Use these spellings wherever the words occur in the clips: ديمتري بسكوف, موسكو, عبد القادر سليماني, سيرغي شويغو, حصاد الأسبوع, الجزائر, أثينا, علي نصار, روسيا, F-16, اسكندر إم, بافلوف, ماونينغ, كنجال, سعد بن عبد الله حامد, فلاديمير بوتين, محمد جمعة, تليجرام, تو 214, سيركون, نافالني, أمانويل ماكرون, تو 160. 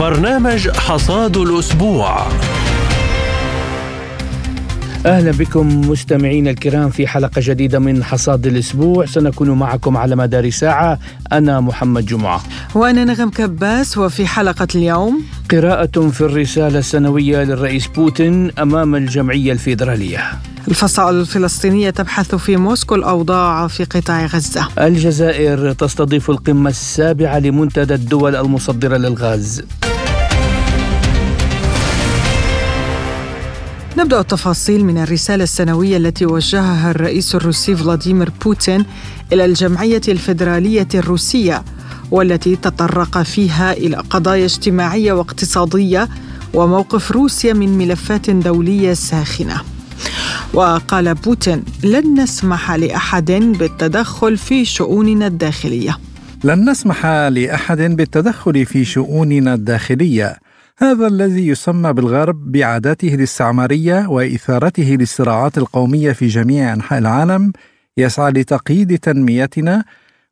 برنامج حصاد الأسبوع. أهلا بكم مستمعين الكرام في حلقة جديدة من حصاد الأسبوع. سنكون معكم على مدار ساعة، أنا محمد جمعة وأنا نغم كباس. وفي حلقة اليوم قراءة في الرسالة السنوية للرئيس بوتين أمام الجمعية الفيدرالية. الفصائل الفلسطينية تبحث في موسكو الأوضاع في قطاع غزة. الجزائر تستضيف القمة السابعة لمنتدى الدول المصدرة للغاز. نبدأ التفاصيل من الرسالة السنوية التي وجهها الرئيس الروسي فلاديمير بوتين إلى الجمعية الفيدرالية الروسية، والتي تطرق فيها إلى قضايا اجتماعية واقتصادية وموقف روسيا من ملفات دولية ساخنة. وقال بوتين: لن نسمح لأحد بالتدخل في شؤوننا الداخلية. هذا الذي يسمى بالغرب بعاداته الاستعمارية وإثارته للصراعات القومية في جميع أنحاء العالم يسعى لتقييد تنميتنا،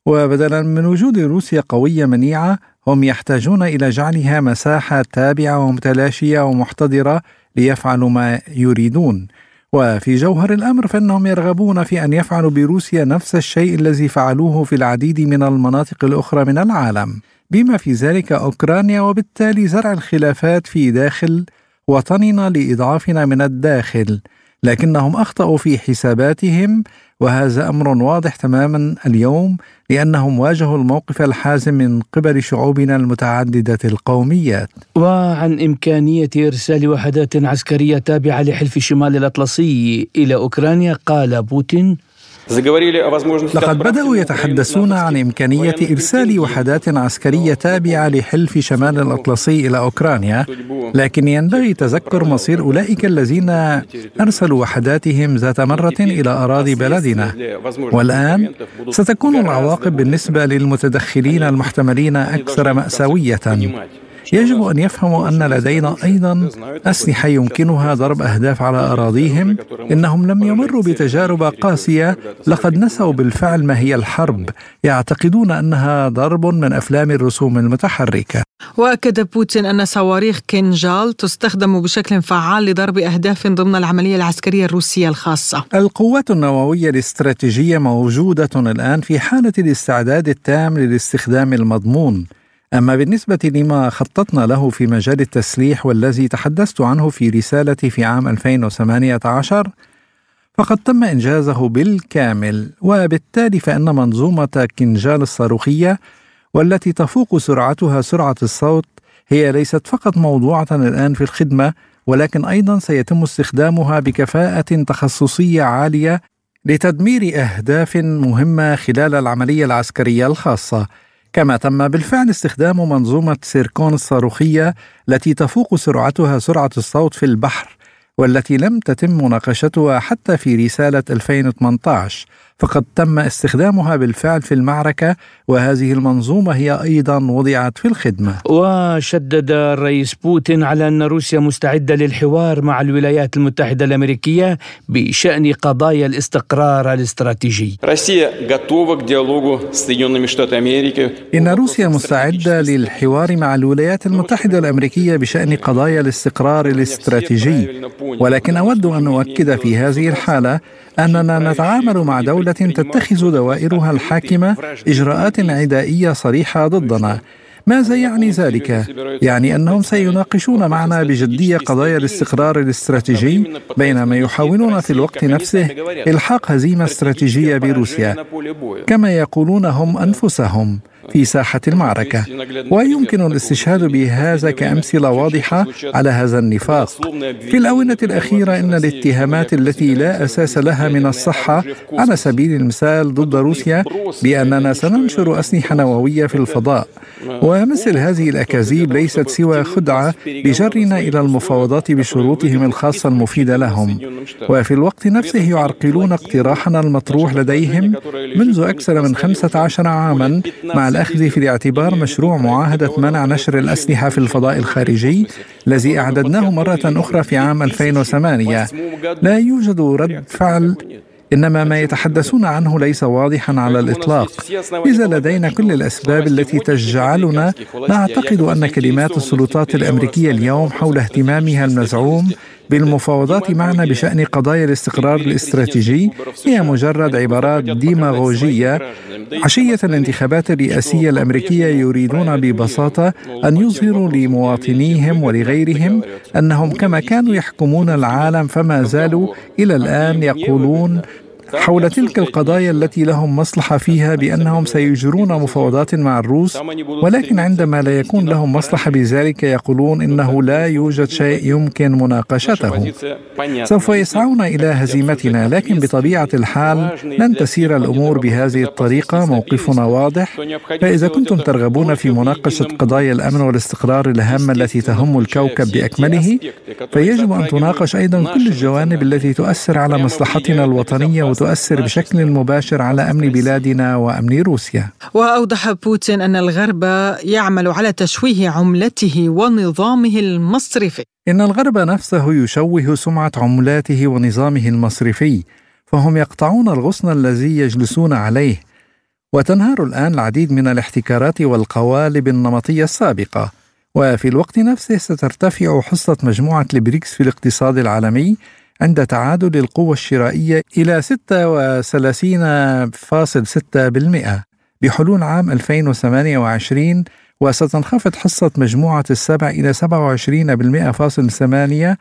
وبدلا من وجود روسيا قوية منيعة هم يحتاجون إلى جعلها مساحة تابعة ومتلاشية ومحتضرة ليفعلوا ما يريدون. وفي جوهر الأمر فإنهم يرغبون في أن يفعلوا بروسيا نفس الشيء الذي فعلوه في العديد من المناطق الأخرى من العالم، بما في ذلك أوكرانيا، وبالتالي زرع الخلافات في داخل وطننا لإضعافنا من الداخل. لكنهم أخطأوا في حساباتهم، وهذا أمر واضح تماما اليوم، لأنهم واجهوا الموقف الحازم من قبل شعوبنا المتعددة القوميات. وعن إمكانية إرسال وحدات عسكرية تابعة لحلف شمال الأطلسي إلى أوكرانيا، قال بوتين: لقد بدأوا يتحدثون عن إمكانية إرسال وحدات عسكرية تابعة لحلف شمال الأطلسي إلى أوكرانيا، لكن ينبغي تذكر مصير أولئك الذين أرسلوا وحداتهم ذات مرة إلى أراضي بلدنا. والآن ستكون العواقب بالنسبة للمتدخلين المحتملين أكثر مأساوية. يجب أن يفهموا أن لدينا أيضا أسلحة يمكنها ضرب أهداف على أراضيهم. إنهم لم يمروا بتجارب قاسية، لقد نسوا بالفعل ما هي الحرب، يعتقدون أنها ضرب من أفلام الرسوم المتحركة. وأكد بوتين أن صواريخ كنجال تستخدم بشكل فعال لضرب أهداف ضمن العملية العسكرية الروسية الخاصة. القوات النووية الاستراتيجية موجودة الآن في حالة الاستعداد التام للاستخدام المضمون. أما بالنسبة لما خططنا له في مجال التسليح والذي تحدثت عنه في رسالتي في عام 2018 فقد تم إنجازه بالكامل، وبالتالي فإن منظومة كنجال الصاروخية والتي تفوق سرعتها سرعة الصوت هي ليست فقط موضوعة الآن في الخدمة، ولكن أيضا سيتم استخدامها بكفاءة تخصصية عالية لتدمير أهداف مهمة خلال العملية العسكرية الخاصة، كما تم بالفعل استخدام منظومة سيركون الصاروخية التي تفوق سرعتها سرعة الصوت في البحر، والتي لم تتم مناقشتها حتى في رسالة 2018 فقد تم استخدامها بالفعل في المعركة، وهذه المنظومة هي أيضا وضعت في الخدمة. وشدد الرئيس بوتين على أن روسيا مستعدة للحوار مع الولايات المتحدة الأمريكية بشأن قضايا الاستقرار الاستراتيجي. إن روسيا مستعدة للحوار مع الولايات المتحدة الأمريكية بشأن قضايا الاستقرار الاستراتيجي، ولكن أود أن أؤكد في هذه الحالة أننا نتعامل مع دولة تتخذ دوائرها الحاكمة إجراءات عدائية صريحة ضدنا. ماذا يعني ذلك؟ يعني أنهم سيناقشون معنا بجدية قضايا الاستقرار الاستراتيجي بينما يحاولون في الوقت نفسه إلحاق هزيمة استراتيجية بروسيا كما يقولون هم أنفسهم في ساحة المعركة. ويمكن الاستشهاد بهذا كأمثلة واضحة على هذا النفاق. في الآونة الأخيرة إن الاتهامات التي لا أساس لها من الصحة على سبيل المثال ضد روسيا بأننا سننشر أسلحة نووية في الفضاء، ومثل هذه الأكاذيب ليست سوى خدعة لجرنا إلى المفاوضات بشروطهم الخاصة المفيدة لهم، وفي الوقت نفسه يعرقلون اقتراحنا المطروح لديهم منذ أكثر من 15 عاما مع الأخذ في الاعتبار مشروع معاهدة منع نشر الأسلحة في الفضاء الخارجي الذي أعددناه مرة أخرى في عام 2008. لا يوجد رد فعل إنما ما يتحدثون عنه ليس واضحا على الإطلاق، إذا لدينا كل الأسباب التي تجعلنا نعتقد أن كلمات السلطات الأمريكية اليوم حول اهتمامها المزعوم بالمفاوضات معنا بشأن قضايا الاستقرار الاستراتيجي هي مجرد عبارات ديماغوجية. عشية الانتخابات الرئاسية الأمريكية يريدون ببساطة أن يظهروا لمواطنيهم ولغيرهم أنهم كما كانوا يحكمون العالم فما زالوا إلى الآن يقولون حول تلك القضايا التي لهم مصلحة فيها بأنهم سيجرون مفاوضات مع الروس، ولكن عندما لا يكون لهم مصلحة بذلك يقولون إنه لا يوجد شيء يمكن مناقشته، سوف يسعون إلى هزيمتنا. لكن بطبيعة الحال لن تسير الأمور بهذه الطريقة، موقفنا واضح. فإذا كنتم ترغبون في مناقشة قضايا الأمن والاستقرار الهامة التي تهم الكوكب بأكمله، فيجب أن تناقش أيضا كل الجوانب التي تؤثر على مصلحتنا الوطنية تؤثر بشكل مباشر على أمن بلادنا وأمن روسيا. وأوضح بوتين أن الغرب يعمل على تشويه عملته ونظامه المصرفي. إن الغرب نفسه يشوه سمعة عملاته ونظامه المصرفي، فهم يقطعون الغصن الذي يجلسون عليه. وتنهار الآن العديد من الاحتكارات والقوالب النمطية السابقة، وفي الوقت نفسه سترتفع حصة مجموعة البريكس في الاقتصاد العالمي عند تعادل القوة الشرائية إلى 36.6% بحلول عام 2028، وستنخفض حصة مجموعة السبع إلى 27.8%،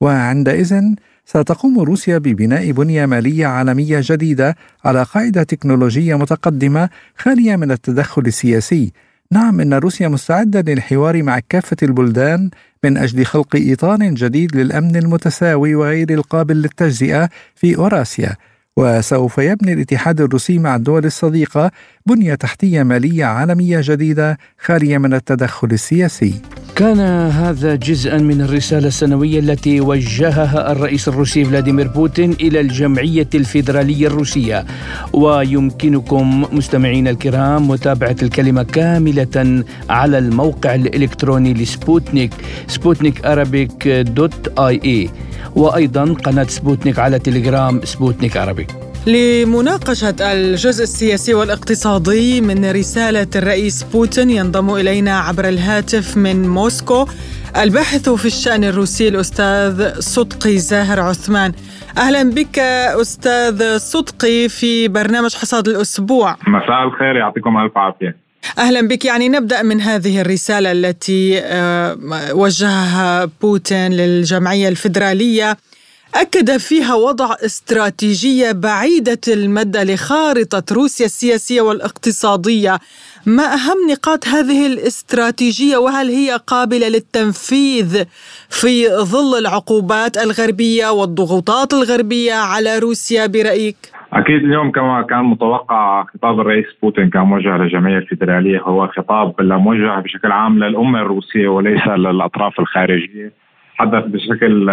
وعندئذ ستقوم روسيا ببناء بنية مالية عالمية جديدة على قاعدة تكنولوجية متقدمة خالية من التدخل السياسي. نعم، إن روسيا مستعدة للحوار مع كافة البلدان من أجل خلق إطار جديد للأمن المتساوي وغير القابل للتجزئة في أوراسيا، وسوف يبني الاتحاد الروسي مع الدول الصديقة بنية تحتية مالية عالمية جديدة خالية من التدخل السياسي. كان هذا جزءا من الرسالة السنوية التي وجهها الرئيس الروسي فلاديمير بوتين إلى الجمعية الفيدرالية الروسية. ويمكنكم مستمعين الكرام متابعة الكلمة كاملة على الموقع الإلكتروني لسبوتنيك sputnikarabic.ie، وأيضا قناة سبوتنيك على تليجرام سبوتنيك عربيك. لمناقشة الجزء السياسي والاقتصادي من رسالة الرئيس بوتين ينضم إلينا عبر الهاتف من موسكو الباحث في الشأن الروسي الأستاذ صدقي زاهر عثمان. أهلا بك أستاذ صدقي في برنامج حصاد الأسبوع. مساء الخير، يعطيكم ألف عافية. أهلا بك. يعني نبدأ من هذه الرسالة التي وجهها بوتين للجمعية الفيدرالية، أكد فيها وضع استراتيجية بعيدة المدى لخارطة روسيا السياسية والاقتصادية. ما أهم نقاط هذه الاستراتيجية، وهل هي قابلة للتنفيذ في ظل العقوبات الغربية والضغوطات الغربية على روسيا برأيك؟ أكيد اليوم كما كان متوقع خطاب الرئيس بوتين كان موجه للجمعية الفيدرالية هو خطاب موجه بشكل عام للأمة الروسية وليس للأطراف الخارجية. تحدث بشكل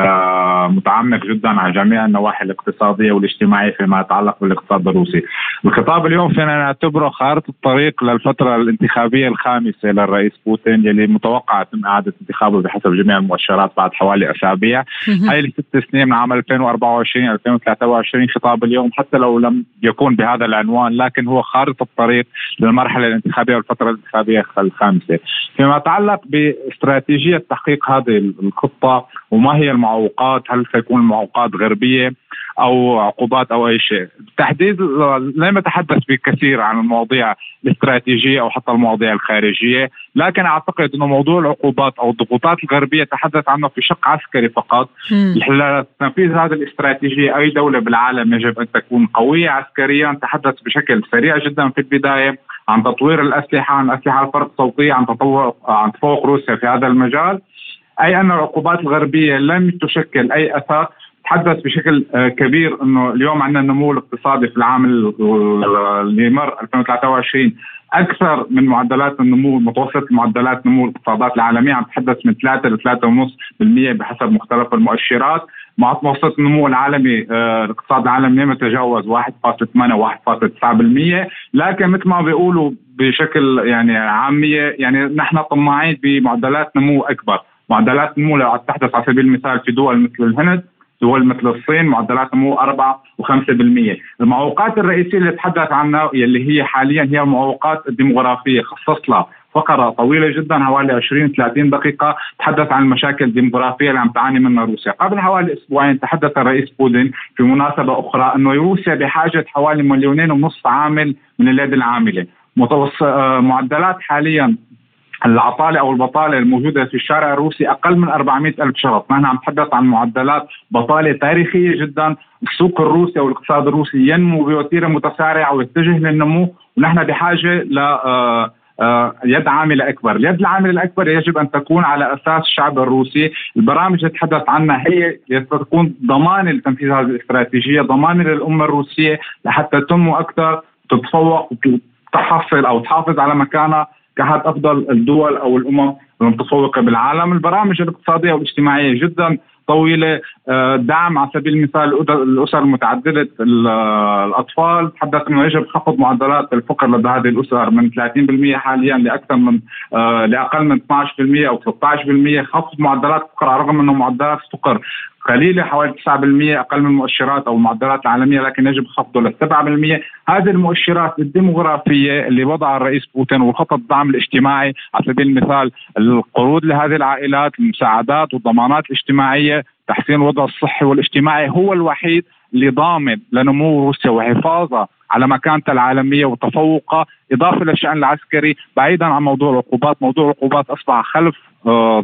متعمق جدا عن جميع النواحي الاقتصادية والاجتماعية فيما يتعلق بالاقتصاد الروسي. الخطاب اليوم فينا نعتبره خارطة الطريق للفترة الانتخابية الخامسة للرئيس بوتين، يلي متوقع تم إعادة انتخابه بحسب جميع المؤشرات بعد حوالي أسابيع. هاي الست سنين من عام 2024 2023 خطاب اليوم حتى لو لم يكون بهذا العنوان، لكن هو خارطة الطريق للمرحلة الانتخابية والفترة الانتخابية الخامسة. فيما يتعلق باستراتيجية تحقيق هذه الخطة وما هي المعوقات، هل سيكون المعوقات غربية أو عقوبات أو أي شيء بالتحديد، لم أتحدث بكثير عن المواضيع الاستراتيجية أو حتى المواضيع الخارجية، لكن أعتقد أنه موضوع العقوبات أو الضغوطات الغربية تحدث عنه في شق عسكري فقط. لتنفيذ هذه الاستراتيجية أي دولة بالعالم يجب أن تكون قوية عسكريا. تحدث بشكل سريع جدا في البداية عن تطوير الأسلحة، عن أسلحة الفرد الصوتية، عن تفوق روسيا في هذا المجال، أي أن العقوبات الغربية لم تشكل أي أثر. تحدث بشكل كبير أنه اليوم عندنا النمو الاقتصادي في العام اللي مر 2023 أكثر من معدلات النمو متوسط معدلات نمو الاقتصادات العالمية، عم تحدث من 3 إلى 3.5% بحسب مختلف المؤشرات. مع متوسط النمو العالمي الاقتصاد العالمي لم يتجاوز 1.8 1.9%، لكن مثل ما بيقولوا بشكل يعني عامية يعني نحن طماعين بمعدلات نمو أكبر. معدلات النمو تحدث على سبيل المثال في دول مثل الهند دول مثل الصين معدلات نمو 4 و5%. المعوقات الرئيسية اللي تحدث عنها اللي هي حاليا هي المعوقات الديموغرافية، خصص لها فقرة طويلة جدا حوالي 20-30 دقيقة تحدث عن المشاكل الديموغرافية اللي عم تعاني منها روسيا. قبل حوالي أسبوعين تحدث الرئيس بوتين في مناسبة أخرى أنه روسيا بحاجة حوالي 2.5 مليون عامل من اليد العاملة. معدلات حاليا العطالة أو البطالة الموجودة في الشارع الروسي أقل من 400,000 شخص. نحن عم نتحدث عن معدلات بطالة تاريخية جدا. السوق الروسي أو الاقتصاد الروسي ينمو بوتيرة متسارعة ويتجه للنمو، ونحن بحاجة ل يد عاملة أكبر. اليد العاملة الأكبر يجب أن تكون على أساس الشعب الروسي. البرامج التي تحدث عنها هي تكون ضمانة لتنفيذ هذه الاستراتيجية، ضمانة للأمة الروسية لحتى تنمو أكثر، تتفوق وتحصل أو تحافظ على مكانها كأحد أفضل الدول أو الأمم المتفوقة بالعالم. البرامج الاقتصادية والاجتماعية جدا طويلة، دعم على سبيل المثال الأسر المتعددة الأطفال، تحدث أنه يجب خفض معدلات الفقر لدى هذه الأسر من 30% حاليا لأكثر من لأقل من 12% أو 13%، خفض معدلات الفقر على الرغم أنه معدلات الفقر قليلة حوالي 9% أقل من المؤشرات أو المعدلات العالمية، لكن يجب خفضه ل 7%. هذه المؤشرات الديموغرافية اللي وضعها الرئيس بوتين وخطط الدعم الاجتماعي على سبيل المثال القروض لهذه العائلات، المساعدات والضمانات الاجتماعية، تحسين الوضع الصحي والاجتماعي، هو الوحيد اللي ضامن لنمو روسيا وحفاظها على مكانتها العالمية وتفوقها، إضافة للشأن العسكري. بعيدا عن موضوع العقوبات، موضوع العقوبات أصبح خلف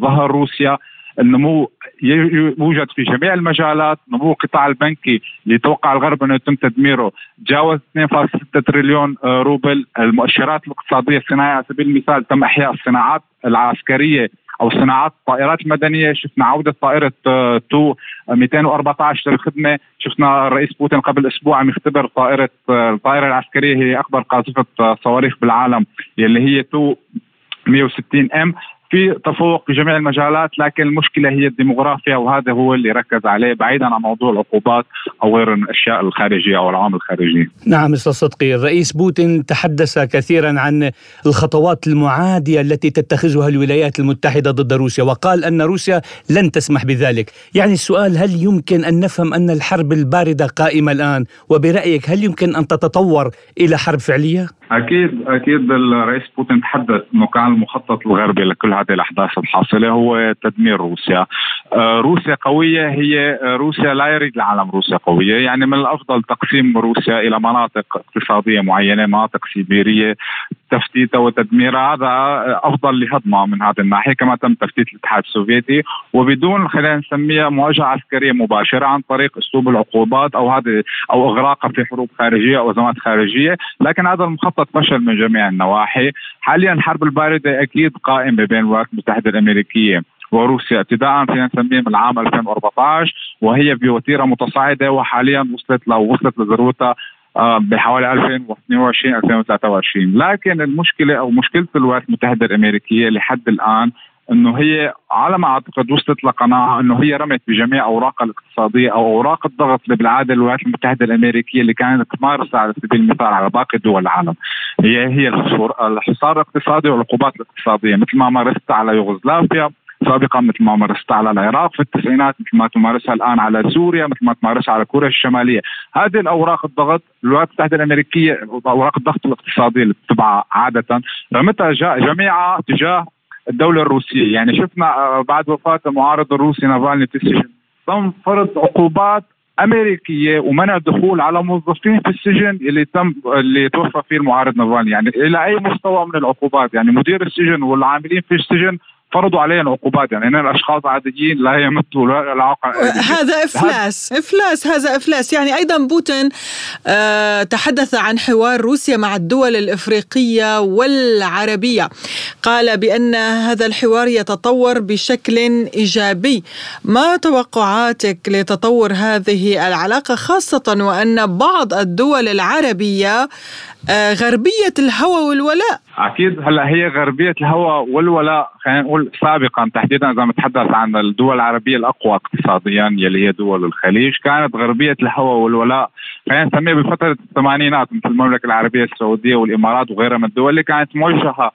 ظهر روسيا. النمو يوجد في جميع المجالات. نمو القطاع البنكي اللي توقع الغرب أنه يتم تدميره تجاوز 2.6 تريليون روبل. المؤشرات الاقتصادية الصناعية على سبيل المثال تم إحياء الصناعات العسكرية أو صناعات الطائرات المدنية، شفنا عودة طائرة تو 214 للخدمة. شفنا الرئيس بوتين قبل أسبوع عم يختبر الطائرة العسكرية، هي أكبر قاذفة صواريخ بالعالم اللي هي تو 160 M. في تفوق في جميع المجالات، لكن المشكلة هي الديموغرافيا، وهذا هو اللي ركز عليه بعيدا عن موضوع العقوبات أو غير الأشياء الخارجية أو العوامل الخارجية. نعم أستاذ صدقي، الرئيس بوتين تحدث كثيرا عن الخطوات المعادية التي تتخذها الولايات المتحدة ضد روسيا، وقال أن روسيا لن تسمح بذلك. يعني السؤال، هل يمكن أن نفهم أن الحرب الباردة قائمة الآن؟ وبرأيك هل يمكن أن تتطور إلى حرب فعلية؟ أكيد الرئيس بوتين تحدث أنه كان المخطط الغربي لكل هذه الأحداث الحاصلة هو تدمير روسيا. روسيا قوية، هي روسيا لا يريد العالم روسيا قوية. يعني من الأفضل تقسيم روسيا إلى مناطق اقتصادية معينة، مناطق سيبيرية، تفتيتها وتدميرها، هذا أفضل لهضمها من هذا الناحية، كما تم تفتيت الاتحاد السوفيتي، وبدون خلينا نسميها مواجهة عسكرية مباشرة عن طريق أسلوب العقوبات أو هذه أو إغراقها في حروب خارجية أو أزمات خارجية. لكن هذا المخطط فشل من جميع النواحي. حاليا الحرب الباردة أكيد قائمة بين الولايات المتحدة الأمريكية وروسيا ابتداء فينا نسميه من عام 2014، وهي بوتيرة متصاعدة، وحاليا وصلت لذروتها بحوالي 2022 2023. لكن المشكلة أو مشكلة الولايات المتحدة الأمريكية لحد الآن أنه هي على ما أعتقد وصلت لقناعة أنه هي رمت بجميع أوراقها الاقتصادية أو أوراق الضغط اللي بالعادة الولايات المتحدة الأمريكية اللي كانت تمارسها على سبيل المثال على باقي دول العالم، هي الحصار الاقتصادي والعقوبات الاقتصادية، مثل ما مارستها على يوغوسلافيا سابقا، مثل ما مارستها على العراق في التسعينات، مثل ما تمارسها الآن على سوريا، مثل ما تمارسها على كوريا الشمالية. هذه الأوراق الضغط الولايات المتحدة الأمريكية، أوراق الضغط الاقتصادية اللي بتبعها عادة، رمتها جميعها تجاه الدولة الروسية. يعني شفنا بعد وفاة المعارض الروسي نافالني في السجن تم فرض عقوبات أمريكية ومنع دخول على موظفين في السجن اللي توفى فيه المعارض نافالني. يعني إلى أي مستوى من العقوبات؟ يعني مدير السجن والعاملين في السجن فرضوا علينا عقوبات، يعني إننا الأشخاص عاديين لا يمتوا هذا إفلاس. يعني أيضا بوتين تحدث عن حوار روسيا مع الدول الإفريقية والعربية، قال بأن هذا الحوار يتطور بشكل إيجابي. ما توقعاتك لتطور هذه العلاقة، خاصة وأن بعض الدول العربية غربية الهوى والولاء؟ أكيد هلا هي غربية الهوى والولاء. خلينا نقول سابقا تحديدا إذا نتحدث عن الدول العربية الأقوى اقتصاديا يلي هي دول الخليج، كانت غربية الهوى والولاء، خلينا نسميها بفترة الثمانينات، مثل المملكة العربية السعودية والإمارات وغيرها من الدول اللي كانت موجهة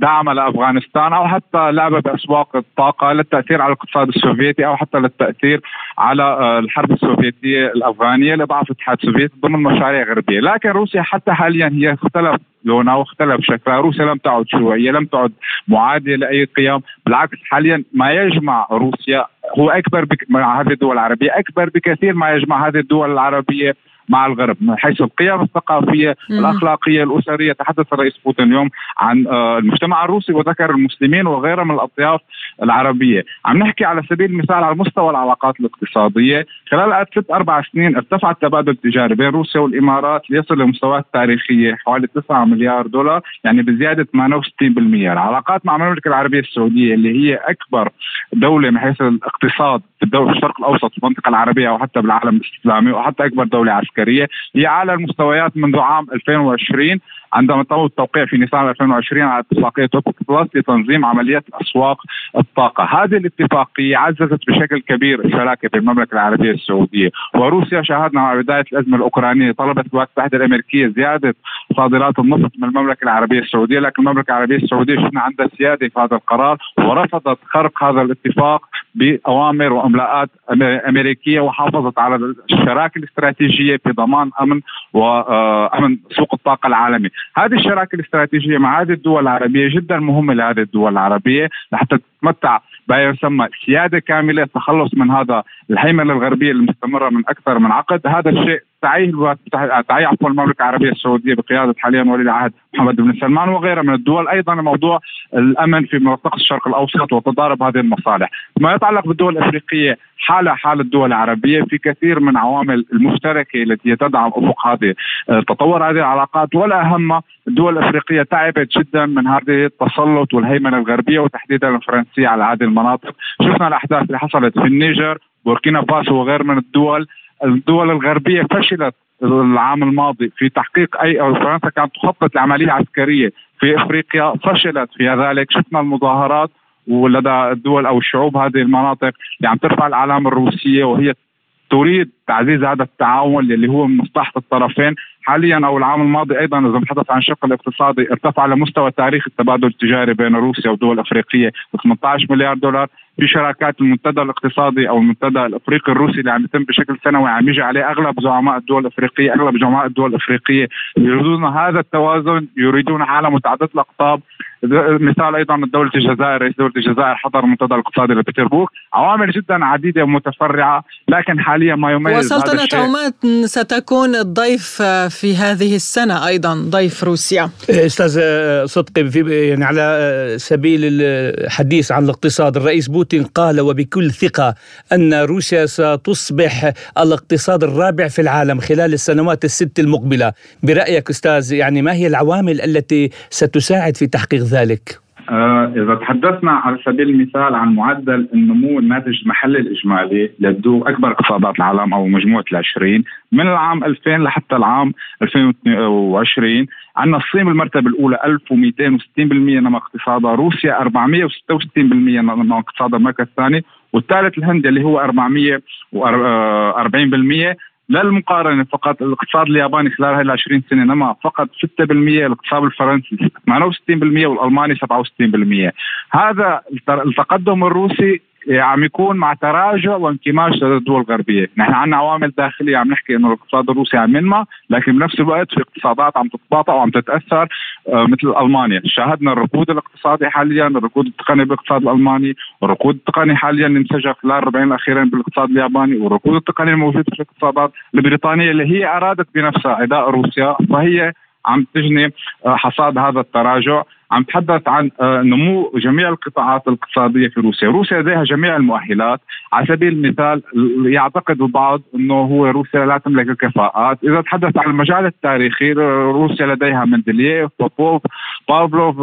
دعم لأفغانستان أو حتى لعبة بأسواق الطاقة للتأثير على الاقتصاد السوفيتي أو حتى للتأثير على الحرب السوفيتية الأفغانية لضعف الاتحاد السوفيتي ضمن مشاريع غربية. لكن روسيا حتى حاليا هي اختلف لونها واختلف شكلها. روسيا لم تعد شيوعية، لم تعد معادية لأي قيم، بالعكس حاليا ما يجمع روسيا هو أكبر مع هذه الدول العربية، أكبر بكثير ما يجمع هذه الدول العربية مع الغرب من حيث القيم الثقافية الأخلاقية الأسرية. تحدث الرئيس بوتين اليوم عن المجتمع الروسي وذكر المسلمين وغيره من الأطياف العربية. عم نحكي على سبيل المثال على مستوى العلاقات الاقتصادية، خلال 3-4 سنين ارتفع التبادل التجاري بين روسيا والإمارات ليصل لمستويات تاريخية حوالي 9 مليار دولار، يعني بزيادة 68%. العلاقات مع المملكة العربية السعودية اللي هي أكبر دولة من حيث الاقتصاد في الشرق الأوسط والمنطقة العربية وحتى بالعالم الإسلامي وحتى أكبر دولة عسكرية، هي أعلى المستويات منذ عام 2020 عندما تم التوقيع في نيسان 2020 على اتفاقية أوبك بلس لتنظيم عمليات أسواق الطاقة. هذه الاتفاقية عززت بشكل كبير الشراكة بين المملكة العربية السعودية وروسيا. شاهدنا مع بداية الأزمة الأوكرانية طلبت الولايات المتحدة الأمريكية زيادة صادرات النفط من المملكة العربية السعودية، لكن المملكة العربية السعودية شفنا عندها سيادة في هذا القرار ورفضت خرق هذا الاتفاق بأوامر وإملاءات أمريكية وحافظت على الشراكة الاستراتيجية في ضمان أمن وأمن سوق الطاقة العالمي. هذه الشراكة الاستراتيجية مع هذه الدول العربية جدا مهمة لهذه الدول العربية لحتى تتمتع بما يسمى سيادة كاملة التخلص من هذا الهيمنة الغربية المستمرة من أكثر من عقد. هذا الشيء تعيه المملكة العربية السعودية بقيادة حاليا ولي العهد محمد بن سلمان وغيره من الدول. أيضا موضوع الأمن في منطقة الشرق الأوسط وتضارب هذه المصالح. ما يتعلق بالدول الأفريقية حال الدول العربية في كثير من عوامل المشتركة التي تدعم أفق هذه تطور هذه العلاقات، ولا أهم الدول الأفريقية تعبت جدا من هذه التسلط والهيمنة الغربية وتحديدا الفرنسية على هذه المناطق. شفنا الأحداث اللي حصلت في النيجر بوركينا فاسو وغير من الدول الغربية فشلت العام الماضي في تحقيق أي أو فرنسا كانت تخطط لعملية عسكرية في إفريقيا فشلت في ذلك. شفنا المظاهرات ولدى الدول أو الشعوب هذه المناطق اللي عم ترفع الأعلام الروسية وهي تريد تعزيز هذا التعاون اللي هو مصلحة الطرفين. حاليا أو العام الماضي أيضا إذا نتحدث عن الشق الاقتصادي ارتفع على مستوى تاريخ التبادل التجاري بين روسيا ودول أفريقية 18 مليار دولار. في شراكات المنتدى الاقتصادي أو المنتدى الأفريقي الروسي اللي عم يتم بشكل سنوي عم يجي عليه أغلب زعماء الدول الأفريقية يريدون هذا التوازن، يريدون على متعدد الأقطاب. مثال أيضا الدولة الجزائر، رئيس دولة الجزائر حضر المنتدى الاقتصادي لبيتربورغ. عوامل جدا عديدة ومتفرعة، لكن حاليا ما يميز وسلطنة عمان ستكون الضيف في هذه السنة أيضا ضيف روسيا. أستاذ صدقي، يعني على سبيل الحديث عن الاقتصاد، الرئيس بوتين قال وبكل ثقة أن روسيا ستصبح الاقتصاد الرابع في العالم خلال السنوات 6 المقبلة. برأيك أستاذ، يعني ما هي العوامل التي ستساعد في تحقيق ذلك؟ إذا تحدثنا على سبيل المثال عن معدل النمو الناتج المحلي الإجمالي لدول أكبر اقتصادات العالم أو مجموعة ال20 من العام 2000 لحتى العام 2022 عندنا الصين بالمرتبة الأولى 1260% نمى اقتصادها، روسيا 466% نمى اقتصادها المركز الثاني، والثالث الهند اللي هو 440%. للمقارنة فقط الاقتصاد الياباني خلال هاي 20 سنة نما فقط 6%، الاقتصاد الفرنسي 68% والألماني 67%. هذا التقدم الروسي عم يكون مع تراجع وانكماش للدول الغربية. نحن عنا عوامل داخلية عم نحكي إنه الاقتصاد الروسي عم ينمى، لكن بنفس الوقت في اقتصادات عم تتباطأ وعم تتأثر مثل ألمانيا. شاهدنا الركود الاقتصادي حاليا، الركود التقني بالاقتصاد الألماني، الركود التقني حاليا نمسجها خلال 40 الأخيرين بالاقتصاد الياباني، والركود التقني الموجود في الاقتصادات البريطانية اللي هي أرادت بنفسها عداء روسيا، فهي عم تجني حصاد هذا التراجع. عم تحدث عن نمو جميع القطاعات الاقتصادية في روسيا لديها جميع المؤهلات. على سبيل المثال يعتقد البعض أنه هو روسيا لا تملك الكفاءات. إذا تحدث عن المجال التاريخي روسيا لديها مندلييف، بوبوف، بافلوف،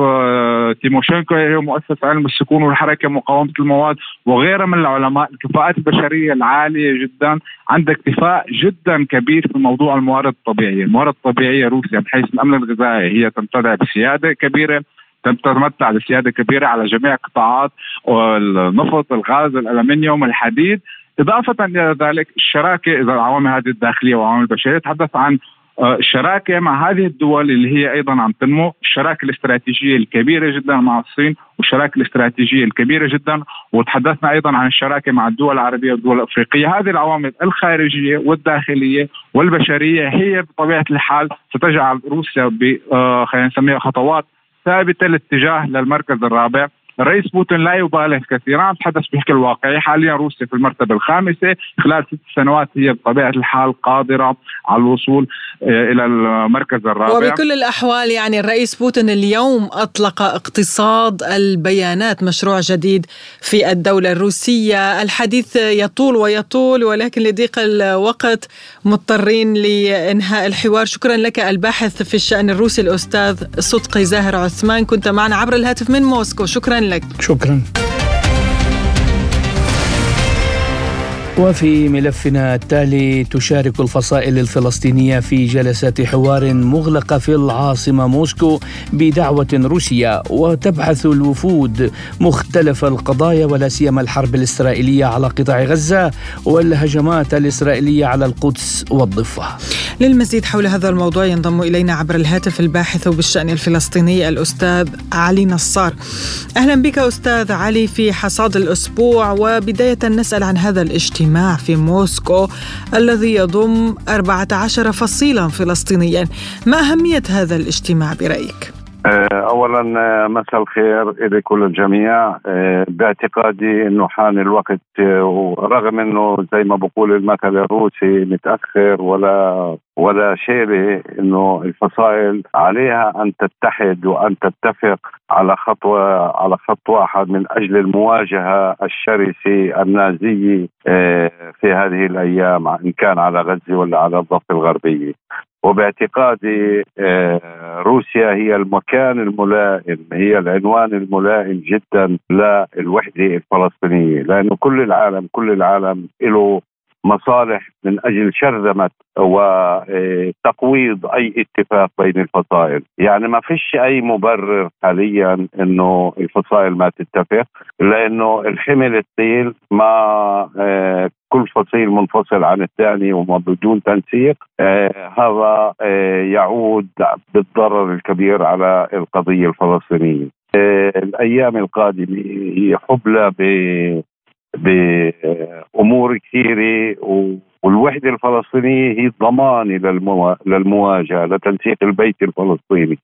تيموشينكو هي مؤسس علم السكون والحركة مقاومة المواد وغيرها من العلماء. الكفاءات البشرية العالية جدا، عندها اكتفاء جدا كبير في موضوع الموارد الطبيعية. الموارد الطبيعية روسيا من حيث الأمن الغذائي هي تمتلك بسيادة كبيرة، تتمتع بسيادة كبيرة على جميع قطاعات النفط، الغاز، الألمنيوم، الحديد. إضافة إلى ذلك الشراكة إذا العوامل هذه الداخلية وعوامل البشرية. تحدث عن شراكة مع هذه الدول اللي هي أيضا عم تنمو، الشراكة الاستراتيجية الكبيرة جدا مع الصين والشراكة الاستراتيجية الكبيرة جدا، وتحدثنا أيضا عن الشراكة مع الدول العربية والدول الأفريقية. هذه العوامل الخارجية والداخلية والبشرية هي بطبيعة الحال ستجعل روسيا خلينا نسميها خطوات ثابتة الاتجاه للمركز الرابع. الرئيس بوتين لا يبالغ كثيرا، تحدث بشكل واقعي، حاليا روسيا في المرتبة الخامسة، خلال 6 سنوات هي بطبيعة الحال قادرة على الوصول إلى المركز الرابع. وبكل الأحوال يعني الرئيس بوتين اليوم أطلق اقتصاد البيانات، مشروع جديد في الدولة الروسية. الحديث يطول ويطول، ولكن لضيق الوقت مضطرين لإنهاء الحوار. شكرا لك الباحث في الشأن الروسي الأستاذ صدقي زاهر عثمان، كنت معنا عبر الهاتف من موسكو، شكرا لك. شكرا. وفي ملفنا التالي، تشارك الفصائل الفلسطينية في جلسة حوار مغلقة في العاصمة موسكو بدعوة روسيا، وتبحث الوفود مختلف القضايا ولا سيما الحرب الإسرائيلية على قطاع غزة والهجمات الإسرائيلية على القدس والضفة. للمزيد حول هذا الموضوع ينضم إلينا عبر الهاتف الباحث بالشأن الفلسطيني الأستاذ علي نصار. أهلا بك أستاذ علي في حصاد الأسبوع، وبداية نسأل عن هذا الاجتماع في موسكو الذي يضم 14 فصيلا فلسطينيا، ما أهمية هذا الاجتماع برأيك؟ أولا مساء الخير لكل الجميع. باعتقادي أنه حان الوقت، ورغم أنه زي ما بقول المثل الروسي متأخر ولا شيء، أنه الفصائل عليها أن تتحد وأن تتفق على خط واحد من أجل المواجهة الشرسة النازية في هذه الأيام، إن كان على غزة ولا على الضفة الغربية. وباعتقادي روسيا هي المكان الملائم، هي العنوان الملائم جدا للوحدة الفلسطينية، لأنه كل العالم له مصالح من أجل شرذمة وتقويض أي اتفاق بين الفصائل. يعني ما فيش أي مبرر حاليا أنه الفصائل ما تتفق، لأنه الحمل الثقيل ما كل فصيل منفصل عن الثاني وما بدون تنسيق، هذا يعود بالضرر الكبير على القضية الفلسطينية. الأيام القادمة هي حبلى بأمور كثيرة، والوحدة الفلسطينية هي الضمان للمواجهة لتنسيق البيت الفلسطيني،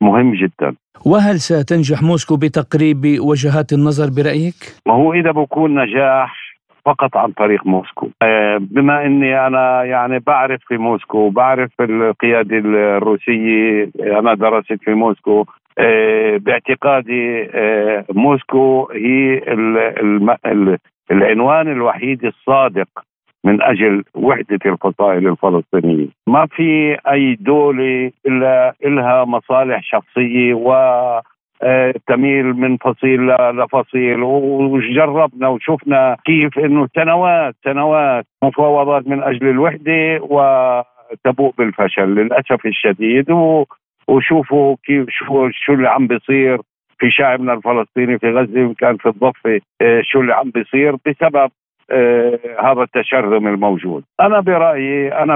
مهم جدا. وهل ستنجح موسكو بتقريب وجهات النظر برأيك؟ ما هو إذا بكون نجاح فقط عن طريق موسكو، بما أني أنا يعني بعرف في موسكو وبعرف القيادة الروسية، أنا درست في موسكو. باعتقادي موسكو هي العنوان الوحيد الصادق من أجل وحدة الفصائل الفلسطينية. ما في أي دولة إلا إلها مصالح شخصية وتميل من فصيل لفصيل، وجربنا وشفنا كيف أنه سنوات مفاوضات من أجل الوحدة وتبوء بالفشل للأسف الشديد. وشوفوا كيف شو اللي عم بيصير في شعبنا الفلسطيني في غزة، وكان في الضفة شو اللي عم بيصير بسبب هذا التشرذم الموجود. أنا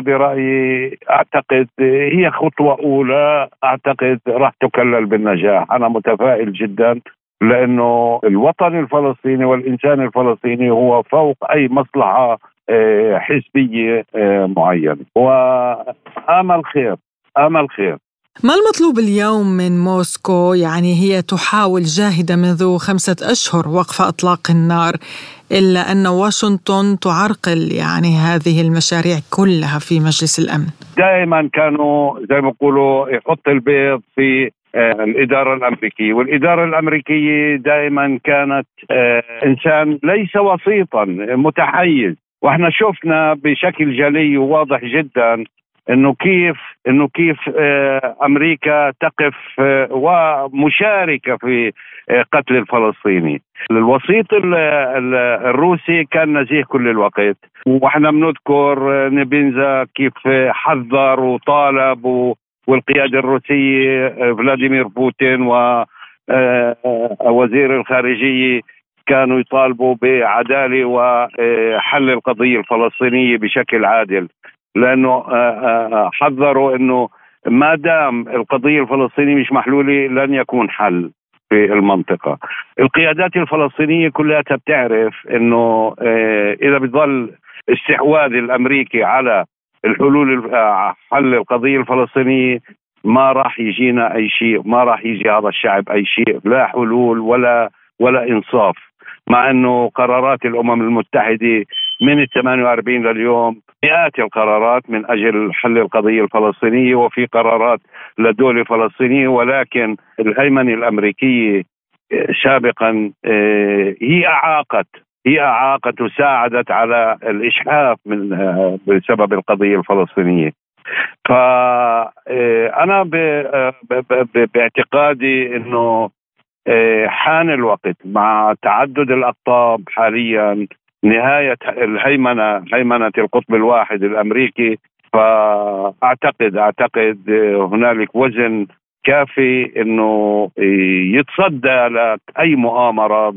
برأيي أعتقد هي خطوة أولى، أعتقد راح تكلل بالنجاح. أنا متفائل جدا، لأنه الوطن الفلسطيني والإنسان الفلسطيني هو فوق أي مصلحة حزبية معينة، وآمل خير. ما المطلوب اليوم من موسكو؟ يعني هي تحاول جاهدة منذ 5 أشهر وقف إطلاق النار، إلا أن واشنطن تعرقل يعني هذه المشاريع كلها في مجلس الأمن. دائما كانوا زي ما يقولوا يحط البيض في الإدارة الأمريكية، والإدارة الأمريكية دائما كانت إنسان ليس وسيطا متحيز، وإحنا شفنا بشكل جلي وواضح جدا انه كيف امريكا تقف ومشاركه في قتل الفلسطيني. الوسيط الروسي كان نزيه كل الوقت، واحنا بنذكر نبينزا كيف حذر وطالب، والقياده الروسيه فلاديمير بوتين ووزير الخارجيه كانوا يطالبوا بعداله وحل القضيه الفلسطينيه بشكل عادل. لأنه حذروا أنه ما دام القضية الفلسطينية مش محلولة لن يكون حل في المنطقة. القيادات الفلسطينية كلها بتعرف أنه إذا بتظل استحواذ الأمريكي على الحلول حل القضية الفلسطينية ما راح يجينا أي شيء، ما راح يجي هذا الشعب أي شيء، لا حلول ولا إنصاف. مع أنه قرارات الأمم المتحدة من 48 لليوم مئات القرارات من أجل حل القضية الفلسطينية، وفي قرارات لدولة فلسطينية، ولكن الهيمنة الأمريكية سابقا هي أعاقت وساعدت على الإشحاف من بسبب القضية الفلسطينية. فأنا باعتقادي أنه حان الوقت مع تعدد الأقطاب حاليا، نهاية هيمنة القطب الواحد الأمريكي، فأعتقد هنالك وزن كافي أنه يتصدى لأي مؤامرة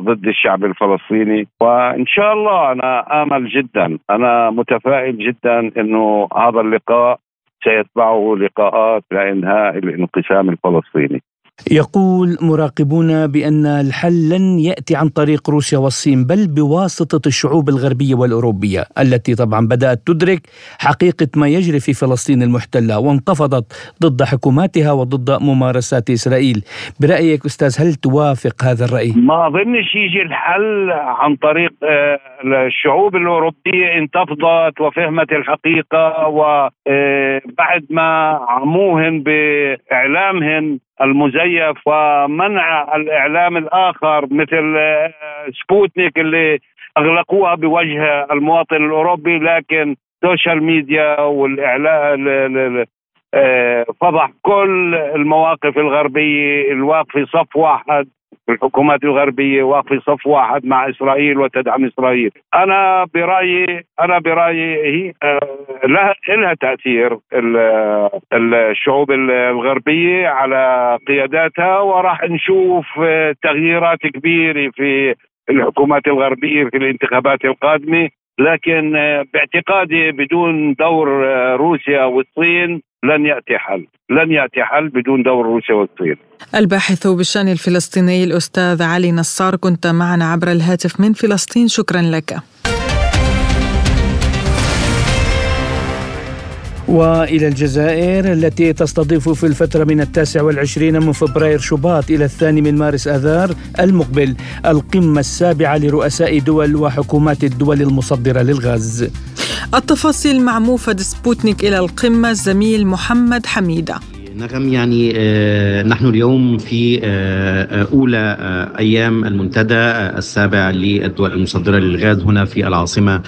ضد الشعب الفلسطيني. وإن شاء الله أنا آمل جدا، أنا متفائل جدا أنه هذا اللقاء سيتبعه لقاءات لإنهاء الانقسام الفلسطيني. يقول مراقبون بأن الحل لن يأتي عن طريق روسيا والصين، بل بواسطة الشعوب الغربية والأوروبية التي طبعا بدأت تدرك حقيقة ما يجري في فلسطين المحتلة وانتفضت ضد حكوماتها وضد ممارسات إسرائيل. برأيك أستاذ، هل توافق هذا الرأي؟ ما أظنش يجي الحل عن طريق الشعوب الأوروبية، انتفضت وفهمت الحقيقة، وبعد ما عموهن بإعلامهن المزيف ومنع الإعلام الآخر مثل سبوتنيك اللي أغلقوها بوجه المواطن الأوروبي، لكن السوشيال ميديا والإعلام فضح كل المواقف الغربية الواقفة صف واحد، الحكومات الغربية واقفة صف واحد مع إسرائيل وتدعم إسرائيل. أنا برأيي لها تأثير الشعوب الغربية على قياداتها، وراح نشوف تغييرات كبيرة في الحكومات الغربية في الانتخابات القادمة. لكن باعتقادي بدون دور روسيا والصين لن يأتي حل بدون دور روسيا والصين. الباحث بالشأن الفلسطيني الأستاذ علي نصار كنت معنا عبر الهاتف من فلسطين، شكرا لك. وإلى الجزائر التي تستضيف في الفترة من 29 من فبراير شباط إلى 2 من مارس آذار المقبل القمة 7 لرؤساء دول وحكومات الدول المصدرة للغاز. التفاصيل مع موفد سبوتنيك إلى القمة الزميل محمد حميدة. نغم، يعني نحن اليوم في أولى أيام المنتدى السابع للدول المصدرة للغاز هنا في العاصمة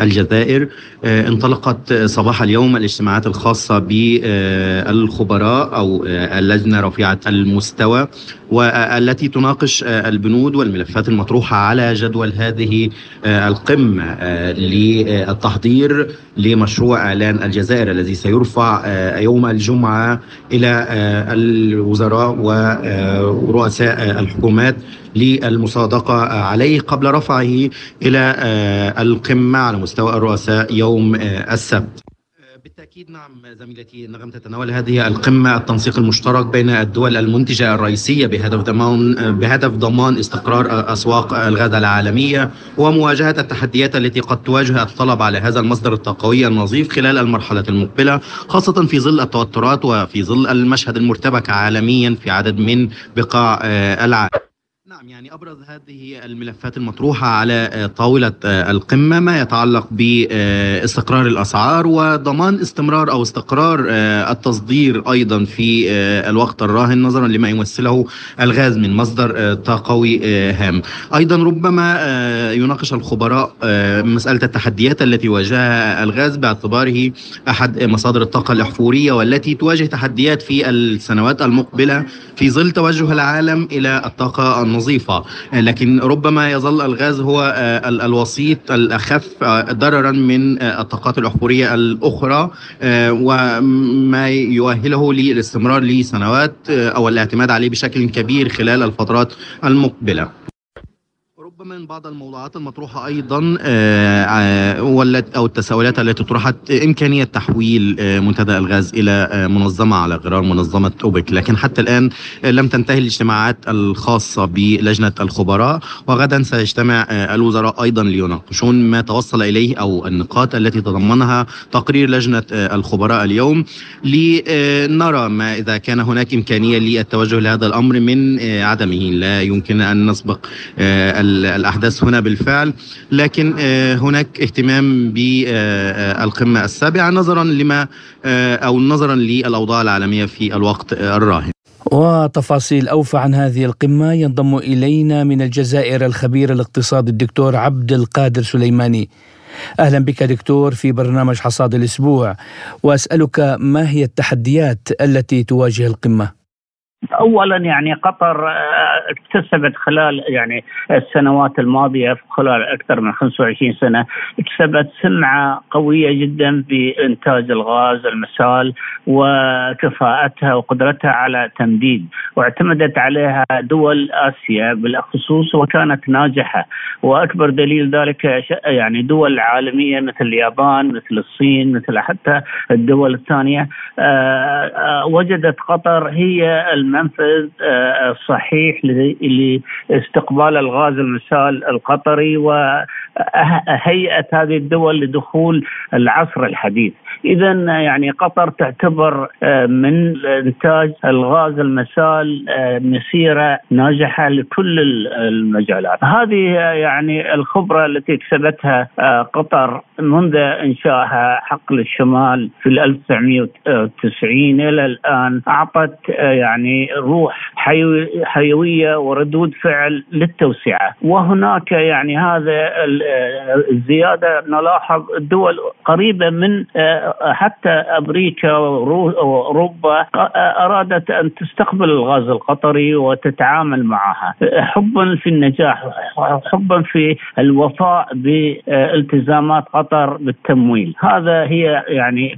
الجزائر. انطلقت صباح اليوم الاجتماعات الخاصة بالخبراء أو اللجنة رفيعة المستوى، والتي تناقش البنود والملفات المطروحة على جدول هذه القمة للتحضير لمشروع إعلان الجزائر الذي سيرفع يوم الجمعة إلى الوزراء ورؤساء الحكومات للمصادقة عليه قبل رفعه إلى القمة على مستوى الرؤساء يوم السبت. بالتأكيد نعم زميلتي نغم، تتناول هذه القمة التنسيق المشترك بين الدول المنتجة الرئيسية بهدف ضمان استقرار أسواق الغاز العالمية ومواجهة التحديات التي قد تواجه الطلب على هذا المصدر الطاقوي النظيف خلال المرحلة المقبلة، خاصة في ظل التوترات وفي ظل المشهد المرتبك عالميا في عدد من بقاع العالم. نعم، يعني أبرز هذه الملفات المطروحة على طاولة القمة ما يتعلق باستقرار الأسعار وضمان استمرار أو استقرار التصدير أيضا في الوقت الراهن نظرا لما يمثله الغاز من مصدر طاقوي هام. أيضا ربما يناقش الخبراء مسألة التحديات التي واجهها الغاز باعتباره أحد مصادر الطاقة الأحفورية، والتي تواجه تحديات في السنوات المقبلة في ظل توجه العالم إلى الطاقة النظيفة. لكن ربما يظل الغاز هو الوسيط الأخف ضررا من الطاقات الأحفورية الأخرى، وما يؤهله للاستمرار لسنوات أو الاعتماد عليه بشكل كبير خلال الفترات المقبلة. بالرغم من بعض الموضوعات المطروحة أيضا أو التساؤلات التي طرحت، إمكانية تحويل منتدى الغاز إلى منظمة على غرار منظمة أوبك، لكن حتى الآن لم تنتهي الاجتماعات الخاصة بلجنة الخبراء، وغدا سيجتمع الوزراء أيضا ليناقشون ما توصل إليه أو النقاط التي تضمنها تقرير لجنة الخبراء اليوم، لنرى ما إذا كان هناك إمكانية للتوجه لهذا الأمر من عدمه. لا يمكن أن نسبق الأحداث هنا بالفعل، لكن هناك اهتمام بالقمة السابعة نظرا لما أو نظرا للأوضاع العالمية في الوقت الراهن. وتفاصيل أوفى عن هذه القمة ينضم إلينا من الجزائر الخبير الاقتصادي الدكتور عبد القادر سليماني. أهلا بك دكتور في برنامج حصاد الأسبوع، وأسألك ما هي التحديات التي تواجه القمة؟ أولا قطر اكتسبت خلال السنوات الماضية، خلال أكثر من 25 سنة اكتسبت سمعة قوية جدا بإنتاج الغاز المسال وكفاءتها وقدرتها على تمديد، واعتمدت عليها دول آسيا بالخصوص وكانت ناجحة، وأكبر دليل ذلك دول عالمية مثل اليابان، مثل الصين، مثل حتى الدول الثانية. وجدت قطر هي المنفذ الصحيح لاستقبال الغاز المسال القطري وهيئة هذه الدول لدخول العصر الحديث. إذا قطر تعتبر من إنتاج الغاز المسال مسيرة ناجحة لكل المجالات. هذه الخبرة التي اكتسبتها قطر منذ إنشائها حقل الشمال في 1990 إلى الآن أعطت روح حيوية وردود فعل للتوسعة، وهناك هذا الزيادة نلاحظ دول قريبة من حتى أمريكا وأوروبا أرادت أن تستقبل الغاز القطري وتتعامل معها حبا في النجاح، حبا في الوفاء بالتزامات قطر بالتمويل. هذا هي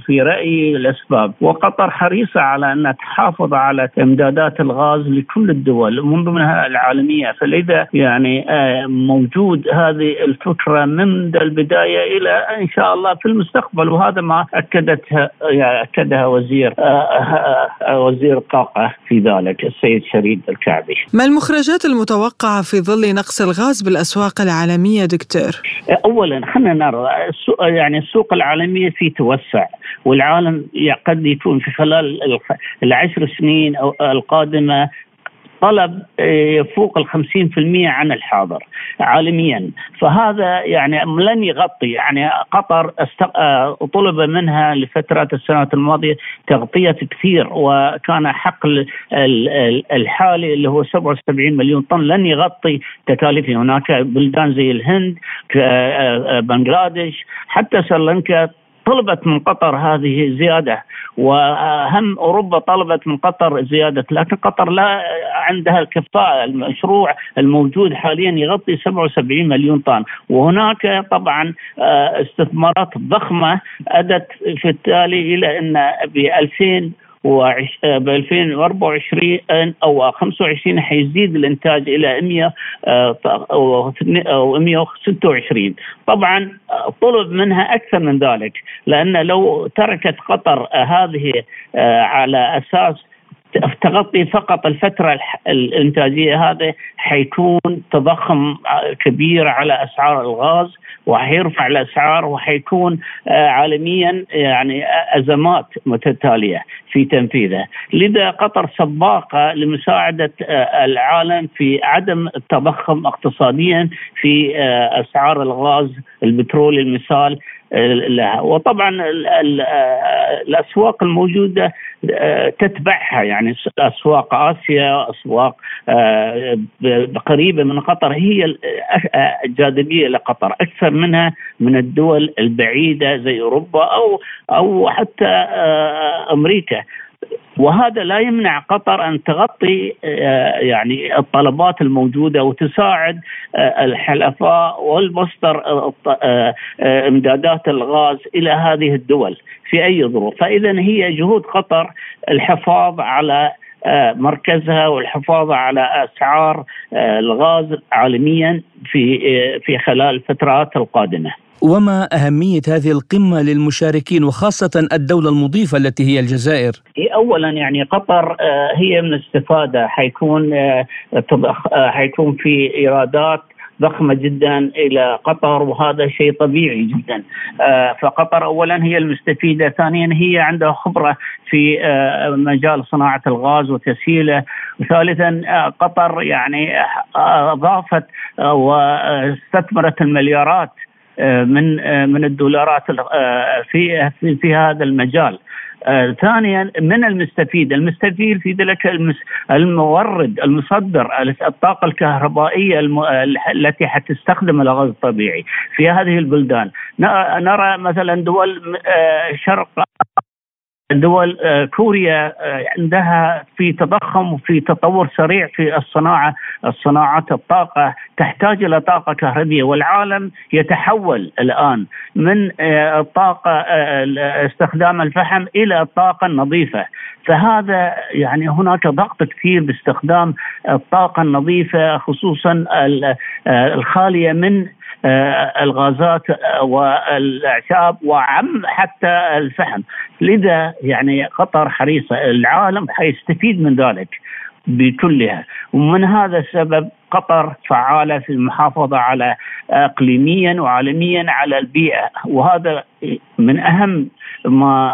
في رأيي الأسباب، وقطر حريصة على أن تحافظ على إمدادات الغاز لكل الدول من ضمنها العالمية، فلذا موجود هذه الفكرة من البداية إلى إن شاء الله في المستقبل، وهذا ما أكدها وزير الطاقة في ذلك السيد شريد الكعبي. ما المخرجات المتوقعة في ظل نقص الغاز بالأسواق العالمية دكتور؟ أولا خلينا نرى السوق العالمية في توسع، والعالم قد يكون في خلال 10 سنين أو القادمة طلب يفوق 50% عن الحاضر عالميا، فهذا لن يغطي. قطر طلب منها لفترات السنوات الماضية تغطية كثير، وكان حقل الحالي اللي هو 77 مليون طن لن يغطي تكاليف. هناك بلدان زي الهند، بنغلاديش، حتى سريلانكا طلبت من قطر هذه زيادة، وهم أوروبا طلبت من قطر زيادة، لكن قطر لا عندها الكفاءة. المشروع الموجود حاليا يغطي 77 مليون طن، وهناك طبعا استثمارات ضخمة أدت في التالي إلى أن ب 2024 أو 25 حيزيد الإنتاج إلى 100 أو 126. طبعا طلب منها أكثر من ذلك، لأن لو تركت قطر هذه على أساس تغطي فقط الفترة الإنتاجية هذه حيكون تضخم كبير على أسعار الغاز، وحيرفع الأسعار، وحيكون عالميا أزمات متتالية في تنفيذها. لذا قطر سباقة لمساعدة العالم في عدم التضخم اقتصاديا في أسعار الغاز البترول المسال لها. وطبعا الأسواق الموجودة تتبعها، أسواق آسيا، أسواق قريبة من قطر هي الجاذبية لقطر أكثر منها من الدول البعيدة زي أوروبا أو حتى أمريكا، وهذا لا يمنع قطر أن تغطي الطلبات الموجودة وتساعد الحلفاء والمصدر إمدادات الغاز إلى هذه الدول في أي ظروف. فإذا هي جهود قطر الحفاظ على مركزها والحفاظ على أسعار الغاز عالميا في خلال الفترات القادمة. وما أهمية هذه القمة للمشاركين وخاصة الدولة المضيفة التي هي الجزائر؟ أولا يعني قطر هي من الاستفادة، حيكون في إيرادات ضخمة جدا إلى قطر وهذا شيء طبيعي جدا. فقطر أولا هي المستفيدة، ثانيا هي عندها خبرة في مجال صناعة الغاز وتسهيله، وثالثا قطر يعني أضافت واستثمرت المليارات من الدولارات في هذا المجال. ثانيا من المستفيد في ذلك المورد المصدر الطاقة الكهربائية التي حتستخدم الغاز الطبيعي في هذه البلدان. نرى مثلا دول شرق، دول كوريا عندها في تضخم وفي تطور سريع في الصناعات الطاقة، تحتاج إلى طاقة كهربية، والعالم يتحول الآن من الطاقة استخدام الفحم إلى الطاقة النظيفة. فهذا يعني هناك ضغط كثير باستخدام الطاقة النظيفة خصوصا الخالية من الغازات والأعشاب وعم حتى الفحم. لذا يعني قطر حريصة، العالم حيستفيد من ذلك بكلها، ومن هذا السبب قطر فعالة في المحافظة على إقليميا وعالميا على البيئة، وهذا من أهم ما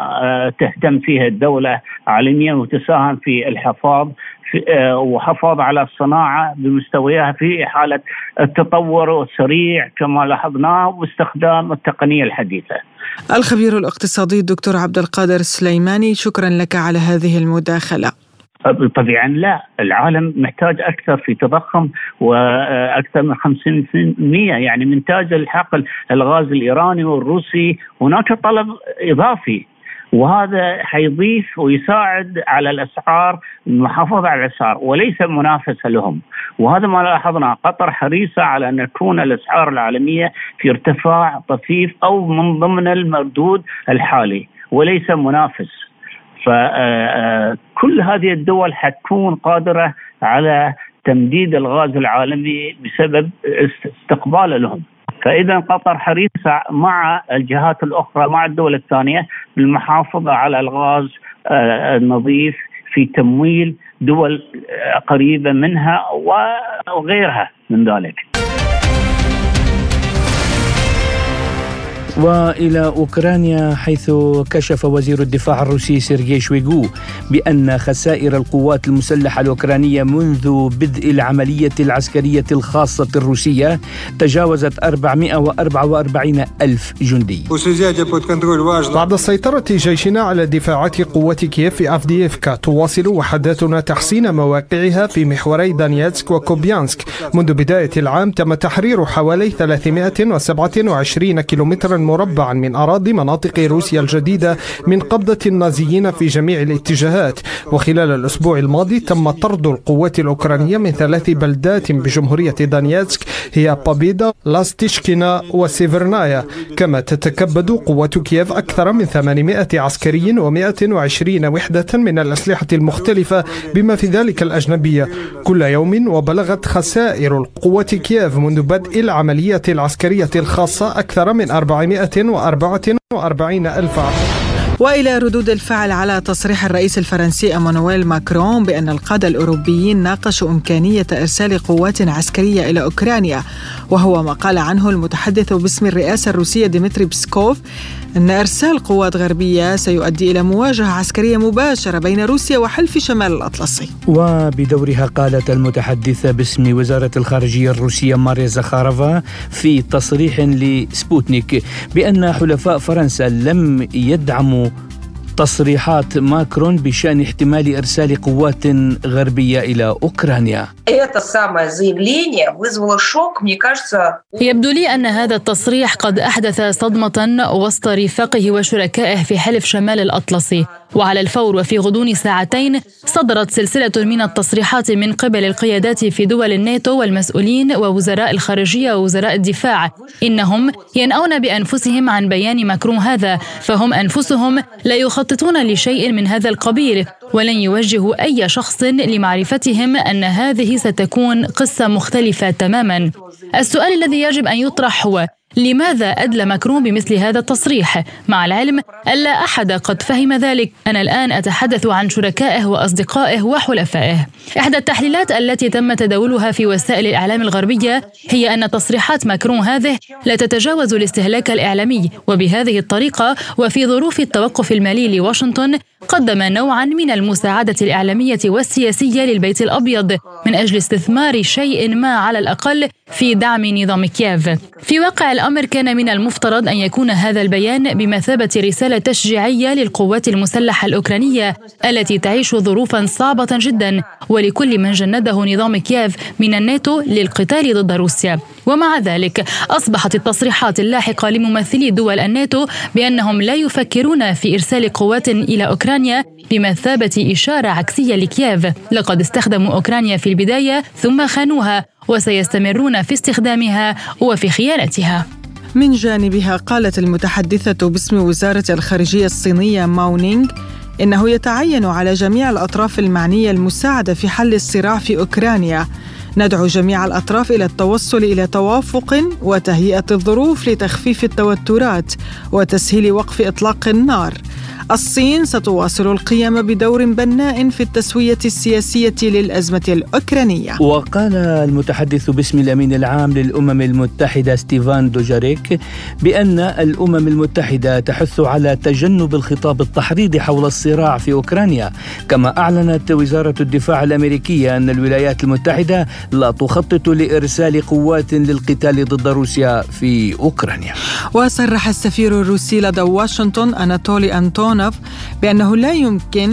تهتم فيه الدولة عالميا وتساهم في الحفاظ وحفاظ على الصناعة بمستويها في حالة التطور السريع كما لاحظناه واستخدام التقنية الحديثة. الخبير الاقتصادي الدكتور عبد القادر سليماني، شكرا لك على هذه المداخلة. طبعا لا، العالم محتاج أكثر في تضخم وأكثر من 50% يعني من إنتاج الحقل الغاز الإيراني والروسي، هناك طلب إضافي وهذا حيضيف ويساعد على الأسعار، المحافظة على الأسعار وليس منافسة لهم. وهذا ما لاحظنا، قطر حريصة على أن تكون الأسعار العالمية في ارتفاع طفيف أو من ضمن المردود الحالي وليس منافس. فكل هذه الدول حتكون قادرة على تمديد الغاز العالمي بسبب استقبال لهم. فإذا قطر حريصة مع الجهات الأخرى مع الدول الثانية بالمحافظة على الغاز النظيف في تمويل دول قريبة منها وغيرها من ذلك. وإلى أوكرانيا، حيث كشف وزير الدفاع الروسي سيرغي شويغو بأن خسائر القوات المسلحة الأوكرانية منذ بدء العملية العسكرية الخاصة الروسية تجاوزت 444 ألف جندي. بعد سيطرة جيشنا على دفاعات قوات كييف في أفدييفكا، تواصل وحداتنا تحسين مواقعها في محوري دانيتسك وكوبيانسك. منذ بداية العام تم تحرير حوالي 327 كيلومترا مربعا من أراضي مناطق روسيا الجديدة من قبضة النازيين في جميع الاتجاهات. وخلال الأسبوع الماضي تم طرد القوات الأوكرانية من 3 بلدات بجمهورية دانيتسك هي بابيدا، لاستيشكينا وسيفرنايا. كما تتكبد قوات كييف أكثر من 800 عسكري و120 وحدة من الأسلحة المختلفة بما في ذلك الأجنبية كل يوم. وبلغت خسائر القوات كييف منذ بدء العملية العسكرية الخاصة أكثر من 444 ألف. وإلى ردود الفعل على تصريح الرئيس الفرنسي أمانويل ماكرون بأن القادة الأوروبيين ناقشوا إمكانية إرسال قوات عسكرية إلى أوكرانيا، وهو ما قال عنه المتحدث باسم الرئاسة الروسية ديمتري بسكوف أن إرسال قوات غربية سيؤدي إلى مواجهة عسكرية مباشرة بين روسيا وحلف شمال الأطلسي. وبدورها قالت المتحدثة باسم وزارة الخارجية الروسية ماريا زاخاروفا في تصريح لسبوتنيك بأن حلفاء فرنسا لم يدعموا تصريحات ماكرون بشأن احتمال إرسال قوات غربية إلى أوكرانيا. يبدو لي أن هذا التصريح قد أحدث صدمة وسط رفاقه وشركائه في حلف شمال الأطلسي، وعلى الفور وفي غضون ساعتين صدرت سلسلة من التصريحات من قبل القيادات في دول الناتو والمسؤولين ووزراء الخارجية ووزراء الدفاع، إنهم ينأون بأنفسهم عن بيان ماكرون هذا، فهم أنفسهم لا يخططون لشيء من هذا القبيل، ولن يوجهوا أي شخص لمعرفتهم أن هذه ستكون قصة مختلفة تماما. السؤال الذي يجب أن يطرح هو: لماذا أدلى ماكرون بمثل هذا التصريح؟ مع العلم أن لا أحد قد فهم ذلك. أنا الآن أتحدث عن شركائه وأصدقائه وحلفائه. إحدى التحليلات التي تم تداولها في وسائل الإعلام الغربية هي أن تصريحات ماكرون هذه لا تتجاوز الاستهلاك الإعلامي، وبهذه الطريقة وفي ظروف التوقف المالي لواشنطن قدم نوعا من المساعدة الإعلامية والسياسية للبيت الأبيض من أجل استثمار شيء ما على الأقل في دعم نظام كييف. في واقع الأمر كان من المفترض أن يكون هذا البيان بمثابة رسالة تشجيعية للقوات المسلحة الأوكرانية التي تعيش ظروفا صعبة جدا، ولكل من جنده نظام كييف من الناتو للقتال ضد روسيا. ومع ذلك أصبحت التصريحات اللاحقة لممثلي دول الناتو بأنهم لا يفكرون في إرسال قوات إلى أوكرانيا بمثابة إشارة عكسية لكييف. لقد استخدموا أوكرانيا في البداية ثم خانوها، وسيستمرون في استخدامها وفي خيانتها. من جانبها قالت المتحدثة باسم وزارة الخارجية الصينية ماونينغ إنه يتعين على جميع الأطراف المعنية المساعدة في حل الصراع في أوكرانيا. ندعو جميع الأطراف إلى التوصل إلى توافق وتهيئة الظروف لتخفيف التوترات وتسهيل وقف إطلاق النار. الصين ستواصل القيام بدور بناء في التسوية السياسية للأزمة الأوكرانية. وقال المتحدث باسم الأمين العام للأمم المتحدة ستيفان دوجاريك بأن الأمم المتحدة تحث على تجنب الخطاب التحريضي حول الصراع في أوكرانيا. كما أعلنت وزارة الدفاع الأمريكية أن الولايات المتحدة لا تخطط لإرسال قوات للقتال ضد روسيا في أوكرانيا. وصرح السفير الروسي لدى واشنطن أناتولي أنتون بأنه لا يمكن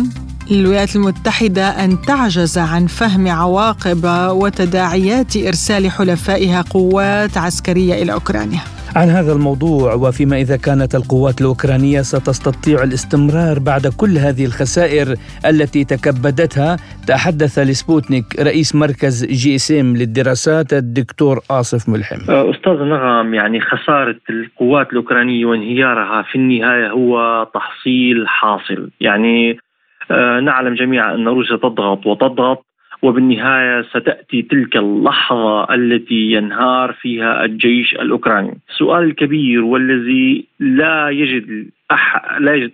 للولايات المتحدة أن تعجز عن فهم عواقب وتداعيات إرسال حلفائها قوات عسكرية إلى أوكرانيا. عن هذا الموضوع وفيما إذا كانت القوات الأوكرانية ستستطيع الاستمرار بعد كل هذه الخسائر التي تكبدتها، تحدث لسبوتنيك رئيس مركز جي اس ام للدراسات الدكتور أصف ملحم. أستاذ نغم، يعني خسارة القوات الأوكرانية وانهيارها في النهاية هو تحصيل حاصل. يعني نعلم جميعا أن روسيا تضغط وتضغط، وبالنهاية ستأتي تلك اللحظة التي ينهار فيها الجيش الأوكراني. السؤال الكبير والذي لا يجد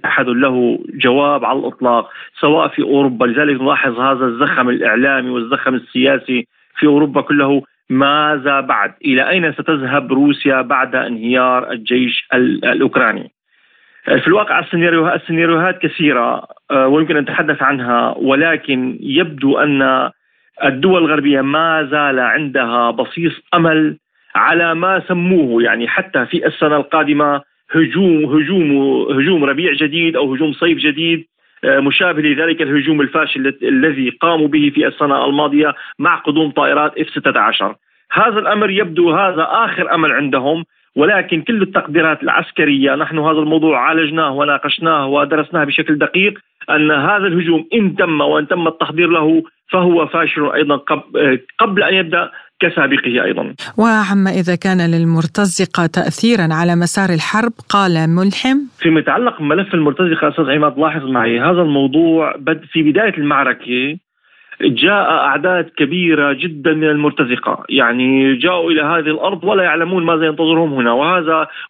أحد له جواب على الإطلاق سواء في أوروبا، لذلك نلاحظ هذا الزخم الإعلامي والزخم السياسي في أوروبا كله، ماذا بعد؟ إلى أين ستذهب روسيا بعد انهيار الجيش الأوكراني؟ في الواقع السيناريوهات كثيرة ويمكن أن نتحدث عنها، ولكن يبدو أن الدول الغربية ما زال عندها بصيص أمل على ما سموه، يعني حتى في السنة القادمة هجوم ربيع جديد أو هجوم صيف جديد مشابه لذلك الهجوم الفاشل الذي قاموا به في السنة الماضية مع قدوم طائرات F-16. هذا الأمر يبدو هذا آخر أمل عندهم، ولكن كل التقديرات العسكرية، نحن هذا الموضوع عالجناه وناقشناه ودرسناه بشكل دقيق، أن هذا الهجوم إن تم وإن تم التحضير له فهو فاشل أيضا قبل أن يبدأ كسابقه أيضا. وعما إذا كان للمرتزقة تأثيرا على مسار الحرب، قال ملحم: فيما يتعلق ملف المرتزقة أستاذ عماد، لاحظ معي هذا الموضوع في بداية المعركة جاء أعداد كبيرة جدا من المرتزقة، يعني جاءوا إلى هذه الأرض ولا يعلمون ماذا ينتظرهم هنا،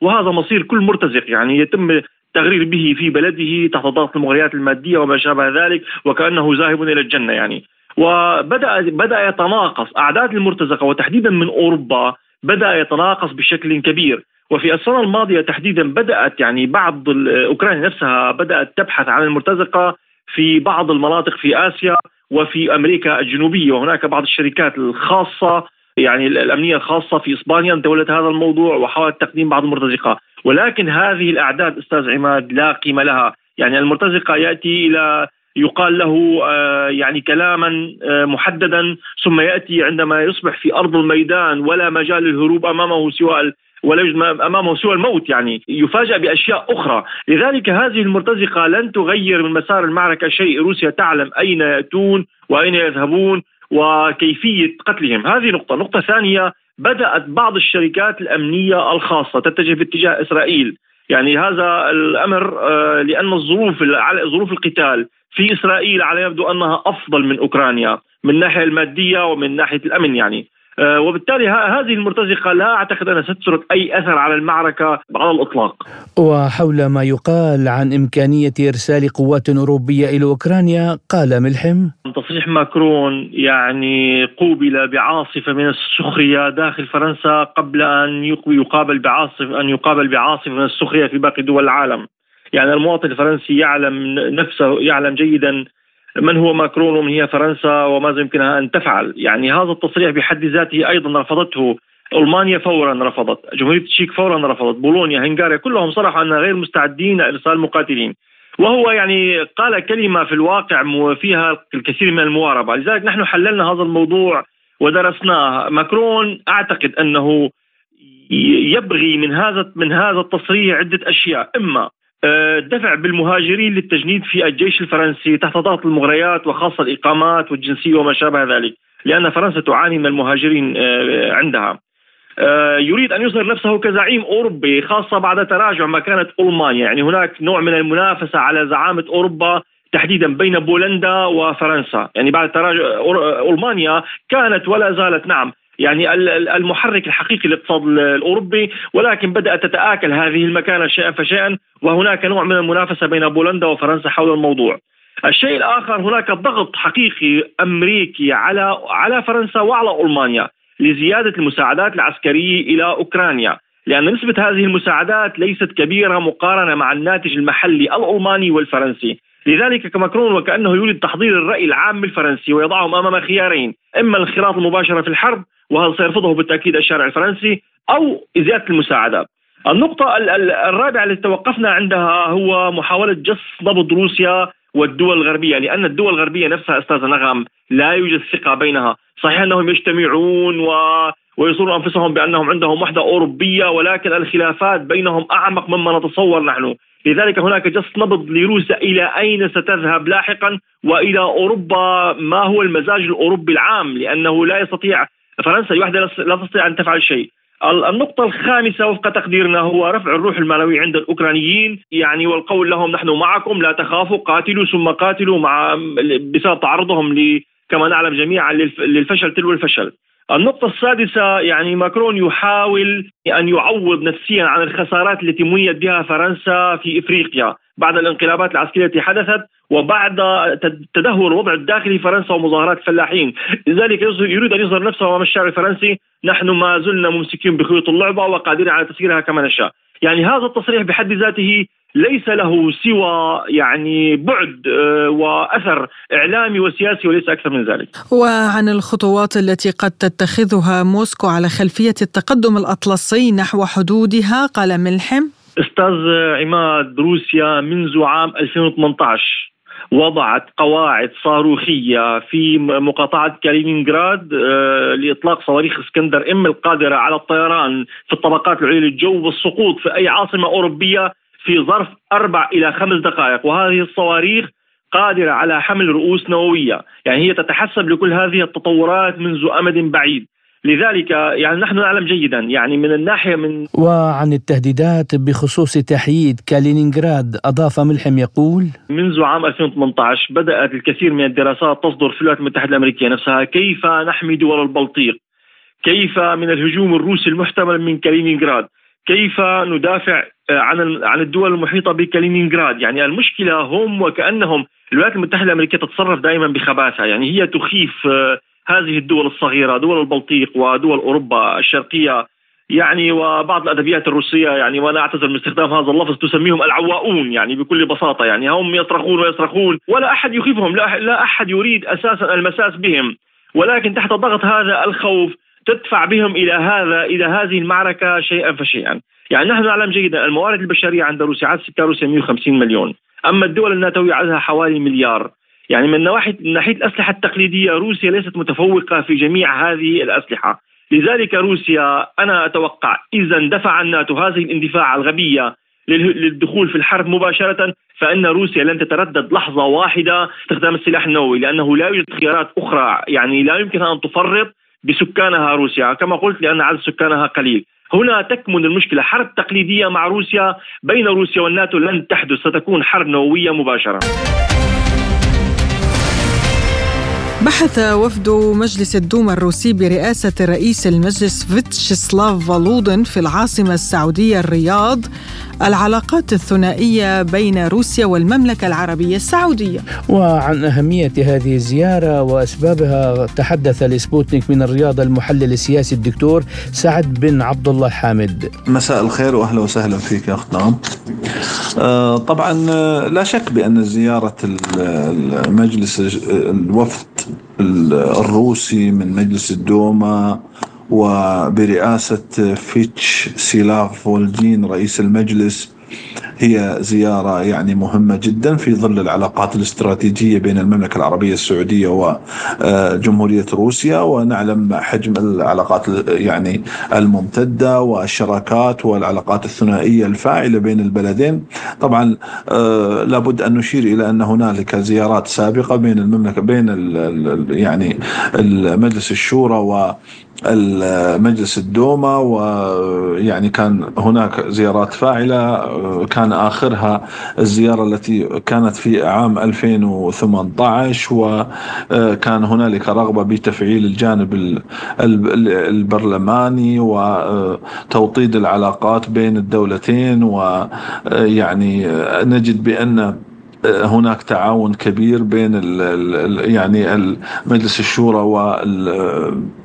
وهذا مصير كل مرتزق، يعني يتم تغرير به في بلده تحت ضغط المغريات المادية وما شابه ذلك، وكأنه ذاهب إلى الجنة يعني. وبدأ يتناقص أعداد المرتزقة وتحديدا من أوروبا، بدأ يتناقص بشكل كبير. وفي السنة الماضية تحديدا بدأت يعني بعض أوكرانيا نفسها بدأت تبحث عن المرتزقة في بعض المناطق في آسيا وفي أمريكا الجنوبية، وهناك بعض الشركات الخاصة يعني الأمنية الخاصة في إسبانيا تولت هذا الموضوع وحاولت تقديم بعض المرتزقة. ولكن هذه الأعداد أستاذ عماد لا قيمة لها، يعني المرتزقة يأتي إلى يقال له يعني كلاما محددا، ثم يأتي عندما يصبح في أرض الميدان ولا مجال للهروب أمامه سوى ولا يوجد أمامه سوى الموت، يعني يفاجأ بأشياء أخرى. لذلك هذه المرتزقة لن تغير من مسار المعركة شيء. روسيا تعلم أين يأتون وأين يذهبون وكيفية قتلهم. هذه نقطة. نقطة ثانية، بدأت بعض الشركات الأمنية الخاصة تتجه باتجاه إسرائيل، يعني هذا الأمر لأن ظروف القتال في إسرائيل على يبدو أنها أفضل من أوكرانيا من الناحية المادية ومن ناحية الأمن، يعني وبالتالي هذه المرتزقة لا أعتقد أنها ستترك أي أثر على المعركة على الإطلاق. وحول ما يقال عن إمكانية إرسال قوات أوروبية إلى أوكرانيا قال ملحم: تصريح ماكرون يعني قوبل بعاصفة من السخرية داخل فرنسا قبل أن يقابل بعاصفة من السخرية في باقي دول العالم. يعني المواطن الفرنسي يعلم نفسه، يعلم جيدا من هو ماكرون ومن هي فرنسا وماذا يمكنها أن تفعل. يعني هذا التصريح بحد ذاته أيضا رفضته ألمانيا، فورا رفضت جمهورية التشيك، فورا رفضت بولونيا، هنغاريا، كلهم صرحوا أن غير مستعدين لإرسال مقاتلين. وهو يعني قال كلمة في الواقع فيها الكثير من المواربة. لذلك نحن حللنا هذا الموضوع ودرسناه. ماكرون أعتقد أنه يبغي من هذا التصريح عدة أشياء: إما دفع بالمهاجرين للتجنيد في الجيش الفرنسي تحت ضغط المغريات وخاصة الإقامات والجنسية وما شابه ذلك، لأن فرنسا تعاني من المهاجرين عندها. يريد أن يظهر نفسه كزعيم أوروبي، خاصة بعد تراجع ما كانت ألمانيا، يعني هناك نوع من المنافسة على زعامة أوروبا تحديدا بين بولندا وفرنسا. يعني بعد تراجع ألمانيا كانت ولا زالت يعني المحرك الحقيقي للاقتصاد الأوروبي، ولكن بدأت تتآكل هذه المكانة شيئا فشيئا، وهناك نوع من المنافسة بين بولندا وفرنسا حول الموضوع. الشيء الآخر، هناك ضغط حقيقي أمريكي على فرنسا وعلى ألمانيا لزيادة المساعدات العسكرية إلى أوكرانيا، لأن نسبة هذه المساعدات ليست كبيرة مقارنة مع الناتج المحلي الألماني والفرنسي. لذلك ماكرون وكأنه يريد تحضير الرأي العام الفرنسي ويضعهم أمام خيارين: إما الانخراط المباشر في الحرب، وهذا سيرفضه بالتأكيد الشارع الفرنسي، أو زيادة المساعدات. النقطة الرابعة التي توقفنا عندها هو محاولة جس ضبط روسيا والدول الغربية، لأن الدول الغربية نفسها أستاذ نغم لا يوجد ثقة بينها. صحيح أنهم يجتمعون ويصوروا أنفسهم بأنهم عندهم وحدة أوروبية، ولكن الخلافات بينهم أعمق مما نتصور نحن. لذلك هناك جس نبض لروسيا إلى أين ستذهب لاحقا، وإلى أوروبا ما هو المزاج الأوروبي العام، لأنه لا يستطيع فرنسا لوحدها لا تستطيع أن تفعل شيء. النقطة الخامسة وفق تقديرنا هو رفع الروح المعنوية عند الأوكرانيين، يعني والقول لهم: نحن معكم، لا تخافوا، قاتلوا ثم قاتلوا، بسبب تعرضهم كما نعلم جميعا للفشل تلو الفشل. النقطة السادسة، يعني ماكرون يحاول أن يعوض نفسيا عن الخسارات التي منيت بها فرنسا في إفريقيا بعد الانقلابات العسكرية التي حدثت وبعد تدهور الوضع الداخلي فرنسا ومظاهرات الفلاحين. لذلك يريد أن يظهر نفسه أمام الشارع الفرنسي: نحن ما زلنا ممسكين بخيوط اللعبة وقادرين على تسييرها كما نشاء. يعني هذا التصريح بحد ذاته ليس له سوى يعني بعد وأثر إعلامي وسياسي وليس أكثر من ذلك. وعن الخطوات التي قد تتخذها موسكو على خلفية التقدم الأطلسي نحو حدودها قال ملحم: أستاذ عماد، روسيا منذ عام 2018 وضعت قواعد صاروخية في مقاطعة كالينينغراد لإطلاق صواريخ اسكندر إم القادرة على الطيران في الطبقات العليا للجو والسقوط في أي عاصمة أوروبية في ظرف 4 إلى 5 دقائق، وهذه الصواريخ قادرة على حمل رؤوس نووية. يعني هي تتحسب لكل هذه التطورات منذ أمد بعيد. لذلك يعني نحن نعلم جيدا يعني من الناحية من وعن التهديدات بخصوص تحييد كالينينغراد أضاف ملحم يقول: منذ عام 2018 بدأت الكثير من الدراسات تصدر في الولايات المتحدة الأمريكية نفسها كيف نحمي دول البلطيق، كيف من الهجوم الروسي المحتمل من كالينينغراد، كيف ندافع عن الدول المحيطة بكالينينغراد. يعني المشكلة هم وكأنهم الولايات المتحدة الأمريكية تتصرف دائما بخباثة، يعني هي تخيف هذه الدول الصغيرة، دول البلطيق ودول أوروبا الشرقية، يعني وبعض الأدبيات الروسية، يعني وأنا أعتذر من استخدام هذا اللفظ، تسميهم العواؤون يعني بكل بساطة. يعني هم يصرخون ويصرخون ولا أحد يخيفهم، لا أحد يريد أساسا المساس بهم، ولكن تحت ضغط هذا الخوف تدفع بهم إلى هذه المعركة شيئا فشيئا. يعني نحن نعلم جيدا الموارد البشرية عند روسيا عدد سكان روسيا 150 مليون، أما الدول الناتوية عددها حوالي مليار. يعني من ناحية الأسلحة التقليدية روسيا ليست متفوقة في جميع هذه الأسلحة. لذلك روسيا أنا أتوقع إذا اندفع الناتو هذه الاندفاع الغبية للدخول في الحرب مباشرة، فإن روسيا لن تتردد لحظة واحدة استخدام السلاح النووي، لأنه لا يوجد خيارات أخرى، يعني لا يمكنها أن تفرط بسكانها روسيا كما قلت، لأن عدد سكانها قليل. هنا تكمن المشكلة، حرب تقليدية مع روسيا بين روسيا والناتو لن تحدث، ستكون حرب نووية مباشرة. بحث وفد مجلس الدوما الروسي برئاسة رئيس المجلس فياتشيسلاف فولودين في العاصمة السعودية الرياض العلاقات الثنائية بين روسيا والمملكة العربية السعودية. وعن أهمية هذه الزيارة وأسبابها تحدث لسبوتنيك من الرياض المحلل السياسي الدكتور سعد بن عبد الله حامد. مساء الخير وأهلا وسهلا فيك يا أختام. طبعا لا شك بأن زيارة المجلس الوفد الروسي من مجلس الدوما وبرئاسة فياتشيسلاف فولودين رئيس المجلس هي زيارة يعني مهمة جدا في ظل العلاقات الاستراتيجية بين المملكة العربية السعودية وجمهورية روسيا، ونعلم حجم العلاقات يعني الممتدة والشراكات والعلاقات الثنائية الفاعلة بين البلدين. طبعا لابد أن نشير إلى أن هنالك زيارات سابقة بين المملكة بين يعني المجلس الشورى و المجلس الدوما، ويعني كان هناك زيارات فاعلة، كان آخرها الزيارة التي كانت في عام 2018، وكان هنالك رغبة بتفعيل الجانب البرلماني وتوطيد العلاقات بين الدولتين، ويعني نجد بأن هناك تعاون كبير بين يعني مجلس الشورى و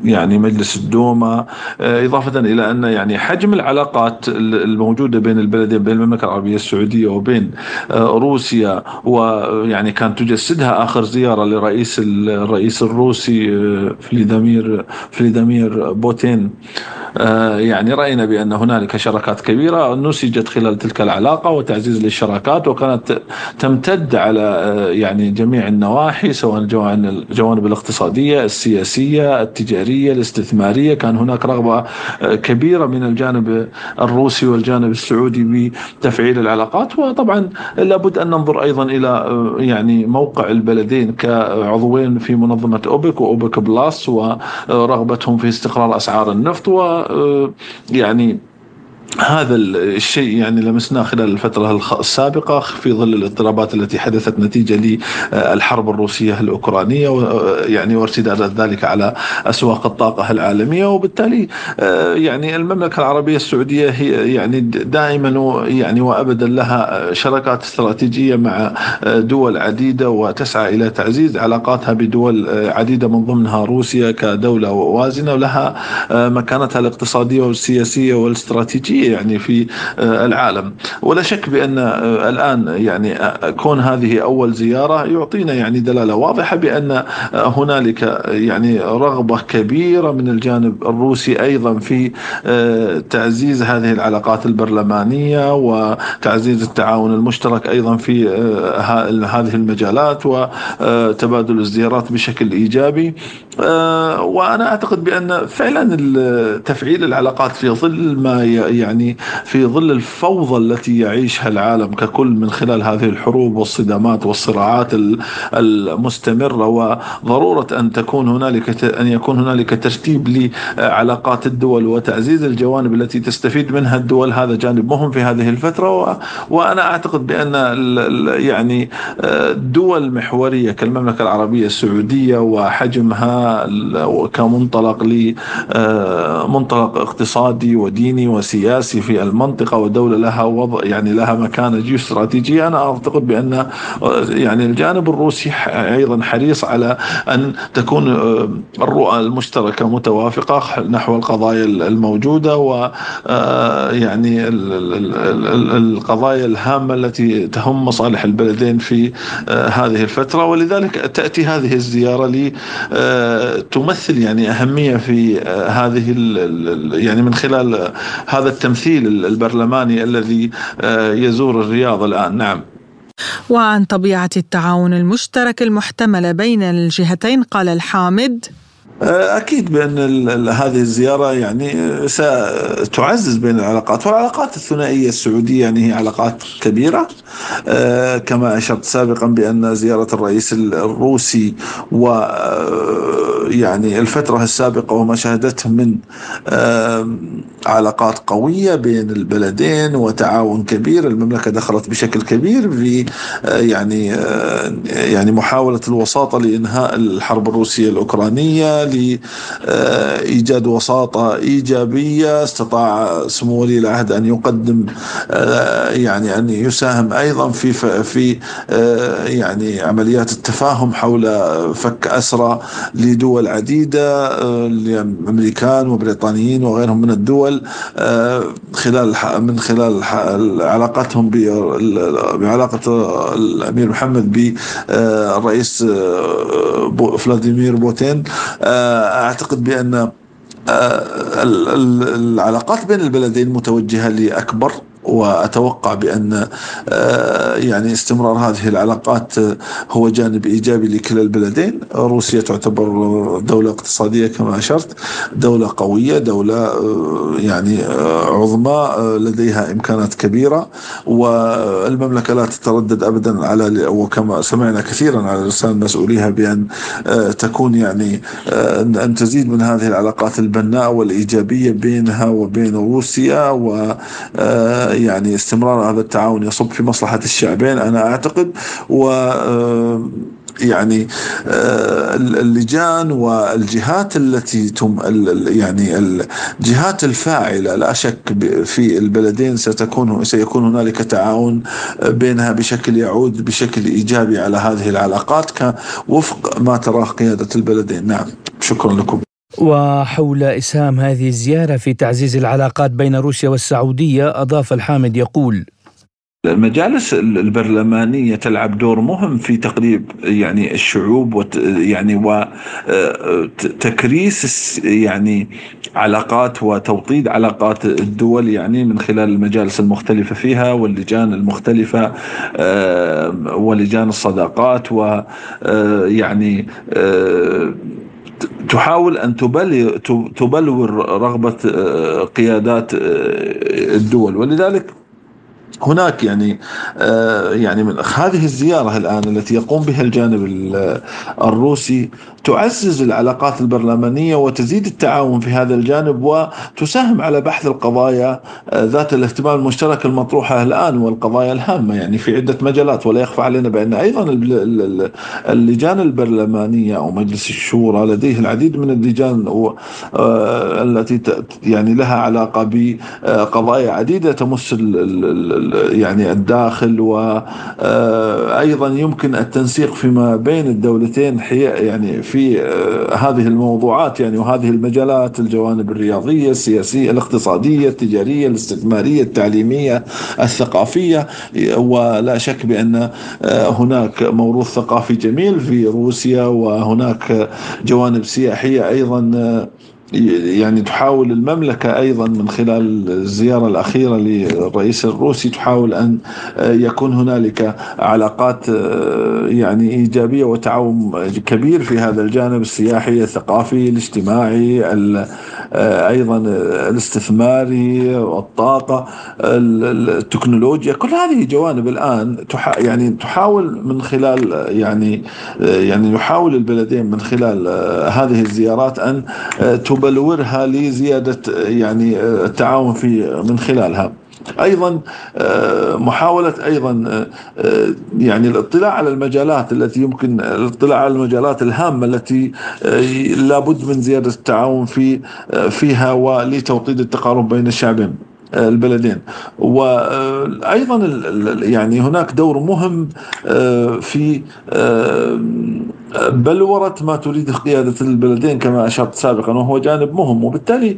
يعني مجلس الدوما، إضافة إلى أن يعني حجم العلاقات الموجودة بين البلدين بين المملكة العربية السعودية وبين روسيا، ويعني كانت تجسدها آخر زيارة لرئيس الروسي فلاديمير بوتين. يعني رأينا بأن هنالك شراكات كبيرة نسجت خلال تلك العلاقة وتعزيز للشراكات، وكانت تمتد على يعني جميع النواحي سواء الجوانب الاقتصادية السياسية التجارية الاستثمارية. كان هناك رغبة كبيرة من الجانب الروسي والجانب السعودي بتفعيل العلاقات، وطبعا لابد أن ننظر أيضا إلى يعني موقع البلدين كعضوين في منظمة أوبك وأوبك بلاس ورغبتهم في استقرار أسعار النفط، ويعني هذا الشيء يعني لمسناه خلال الفترة السابقة في ظل الاضطرابات التي حدثت نتيجة للحرب الروسية الأوكرانية يعني وارتداد ذلك على أسواق الطاقة العالمية. وبالتالي يعني المملكة العربية السعودية هي يعني دائما يعني وأبدا لها شراكات استراتيجية مع دول عديدة، وتسعى إلى تعزيز علاقاتها بدول عديدة من ضمنها روسيا كدولة وازنة ولها مكانتها الاقتصادية والسياسية والاستراتيجية يعني في العالم. ولا شك بأن الآن يعني كون هذه أول زيارة يعطينا يعني دلالة واضحة بأن هنالك يعني رغبة كبيرة من الجانب الروسي أيضا في تعزيز هذه العلاقات البرلمانية وتعزيز التعاون المشترك أيضا في هذه المجالات وتبادل الزيارات بشكل إيجابي. وأنا أعتقد بأن فعلا تفعيل العلاقات في ظل ما يعني في ظل الفوضى التي يعيشها العالم ككل من خلال هذه الحروب والصدامات والصراعات المستمرة، وضرورة أن يكون هنالك ترتيب لعلاقات الدول وتعزيز الجوانب التي تستفيد منها الدول، هذا جانب مهم في هذه الفترة. وأنا أعتقد بأن يعني دول محورية كالمملكة العربية السعودية وحجمها كمنطلق منطلق اقتصادي وديني وسياسي في المنطقة ودولة لها وضع يعني لها مكانة جيوستراتيجية، أنا أعتقد بأن يعني الجانب الروسي أيضا حريص على أن تكون الرؤى المشتركة متوافقة نحو القضايا الموجودة ويعني القضايا الهامة التي تهم مصالح البلدين في هذه الفترة. ولذلك تأتي هذه الزيارة لتمثل يعني أهمية في هذه يعني من خلال هذا التمثيل البرلماني الذي يزور الرياض الآن. نعم. وعن طبيعة التعاون المشترك المحتملة بين الجهتين قال الحامد: أكيد بأن هذه الزيارة يعني ستعزز بين العلاقات، والعلاقات الثنائية السعودية يعني هي علاقات كبيرة. كما أشرت سابقا بأن زيارة الرئيس الروسي ويعني الفترة السابقة وما شهدته من علاقات قوية بين البلدين وتعاون كبير، المملكة دخلت بشكل كبير في يعني محاولة الوساطة لإنهاء الحرب الروسية الأوكرانية، لإيجاد وساطة إيجابية. استطاع سمو ولي العهد أن يقدم يعني أن يساهم أيضا في يعني عمليات التفاهم حول فك أسرى لدول عديدة، الأمريكان وبريطانيين وغيرهم من الدول، من خلال علاقتهم بعلاقة الأمير محمد بالرئيس فلاديمير بوتين. أعتقد بأن العلاقات بين البلدين متوجهة لأكبر، وأتوقع بأن يعني استمرار هذه العلاقات هو جانب إيجابي لكلا البلدين. روسيا تعتبر دولة اقتصادية كما أشرت، دولة قوية، دولة يعني عظمى، لديها إمكانات كبيرة، والمملكة لا تتردد أبدا على، وكما سمعنا كثيرا على لسان مسؤوليها، بأن تكون يعني أن تزيد من هذه العلاقات البناءة والإيجابية بينها وبين روسيا، و يعني استمرار هذا التعاون يصب في مصلحة الشعبين أنا أعتقد. يعني اللجان والجهات التي يعني الجهات الفاعلة لا شك في البلدين سيكون هنالك تعاون بينها بشكل يعود بشكل إيجابي على هذه العلاقات وفق ما تراه قيادة البلدين. نعم، شكرا لكم. وحول إسهام هذه الزيارة في تعزيز العلاقات بين روسيا والسعودية، أضاف الحامد يقول: المجالس البرلمانية تلعب دور مهم في تقريب يعني الشعوب وتكريس يعني علاقات وتوطيد علاقات الدول، يعني من خلال المجالس المختلفة فيها واللجان المختلفة ولجان الصداقات، ويعني تحاول أن تبلور رغبة قيادات الدول. ولذلك هناك يعني من هذه الزيارة الآن التي يقوم بها الجانب الروسي تعزز العلاقات البرلمانية وتزيد التعاون في هذا الجانب، وتساهم على بحث القضايا ذات الاهتمام المشترك المطروحة الآن والقضايا الهامة يعني في عدة مجالات. ولا يخفى علينا بأن أيضا اللجان البرلمانية أو مجلس الشورى لديه العديد من اللجان التي يعني لها علاقة بقضايا عديدة تمس يعني الداخل، وأيضا يمكن التنسيق فيما بين الدولتين يعني في هذه الموضوعات يعني وهذه المجالات، الجوانب الرياضية، السياسية، الاقتصادية، التجارية، الاستثمارية، التعليمية، الثقافية. ولا شك بأن هناك موروث ثقافي جميل في روسيا، وهناك جوانب سياحية أيضا يعني تحاول المملكة أيضا من خلال الزيارة الأخيرة للرئيس الروسي تحاول أن يكون هنالك علاقات يعني إيجابية وتعاون كبير في هذا الجانب السياحي، الثقافي، الاجتماعي، أيضا الاستثماري، الطاقة، التكنولوجيا. كل هذه جوانب الآن تحاول من خلال يعني يحاول البلدين من خلال هذه الزيارات أن بلورها لزيادة يعني التعاون في من خلالها. أيضا محاولة أيضا يعني الاطلاع على المجالات التي يمكن الاطلاع على المجالات الهامة التي لابد من زيادة التعاون فيها ولتوطيد التقارب بين الشعبين البلدين. وأيضا يعني هناك دور مهم في بلورة ما تريد قيادة البلدين كما أشرت سابقا، وهو جانب مهم. وبالتالي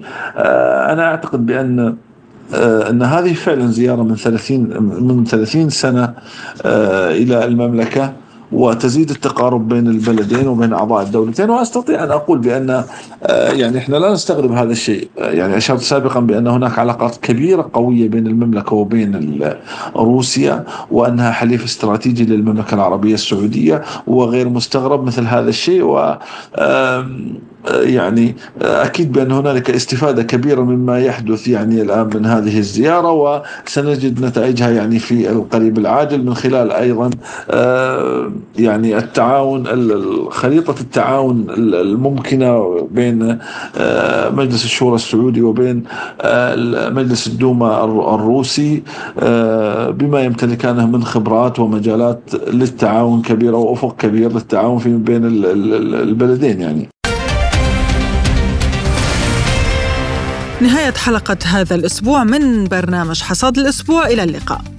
أنا أعتقد بأن هذه فعلا زيارة من 30 سنة إلى المملكة، وتزيد التقارب بين البلدين وبين أعضاء الدولتين. وأستطيع أن أقول بأن يعني إحنا لا نستغرب هذا الشيء. يعني أشرت سابقا بأن هناك علاقات كبيرة قوية بين المملكة وبين روسيا، وأنها حليف استراتيجي للمملكة العربية السعودية، وغير مستغرب مثل هذا الشيء. يعني أكيد بأن هنالك استفادة كبيرة مما يحدث يعني الآن من هذه الزيارة، وسنجد نتائجها يعني في القريب العاجل من خلال أيضا يعني التعاون، خريطة التعاون الممكنة بين مجلس الشورى السعودي وبين مجلس الدوما الروسي بما يمتلكانه من خبرات ومجالات للتعاون كبيرة وأفق كبير للتعاون في بين البلدين. يعني نهاية حلقة هذا الأسبوع من برنامج حصاد الأسبوع، إلى اللقاء.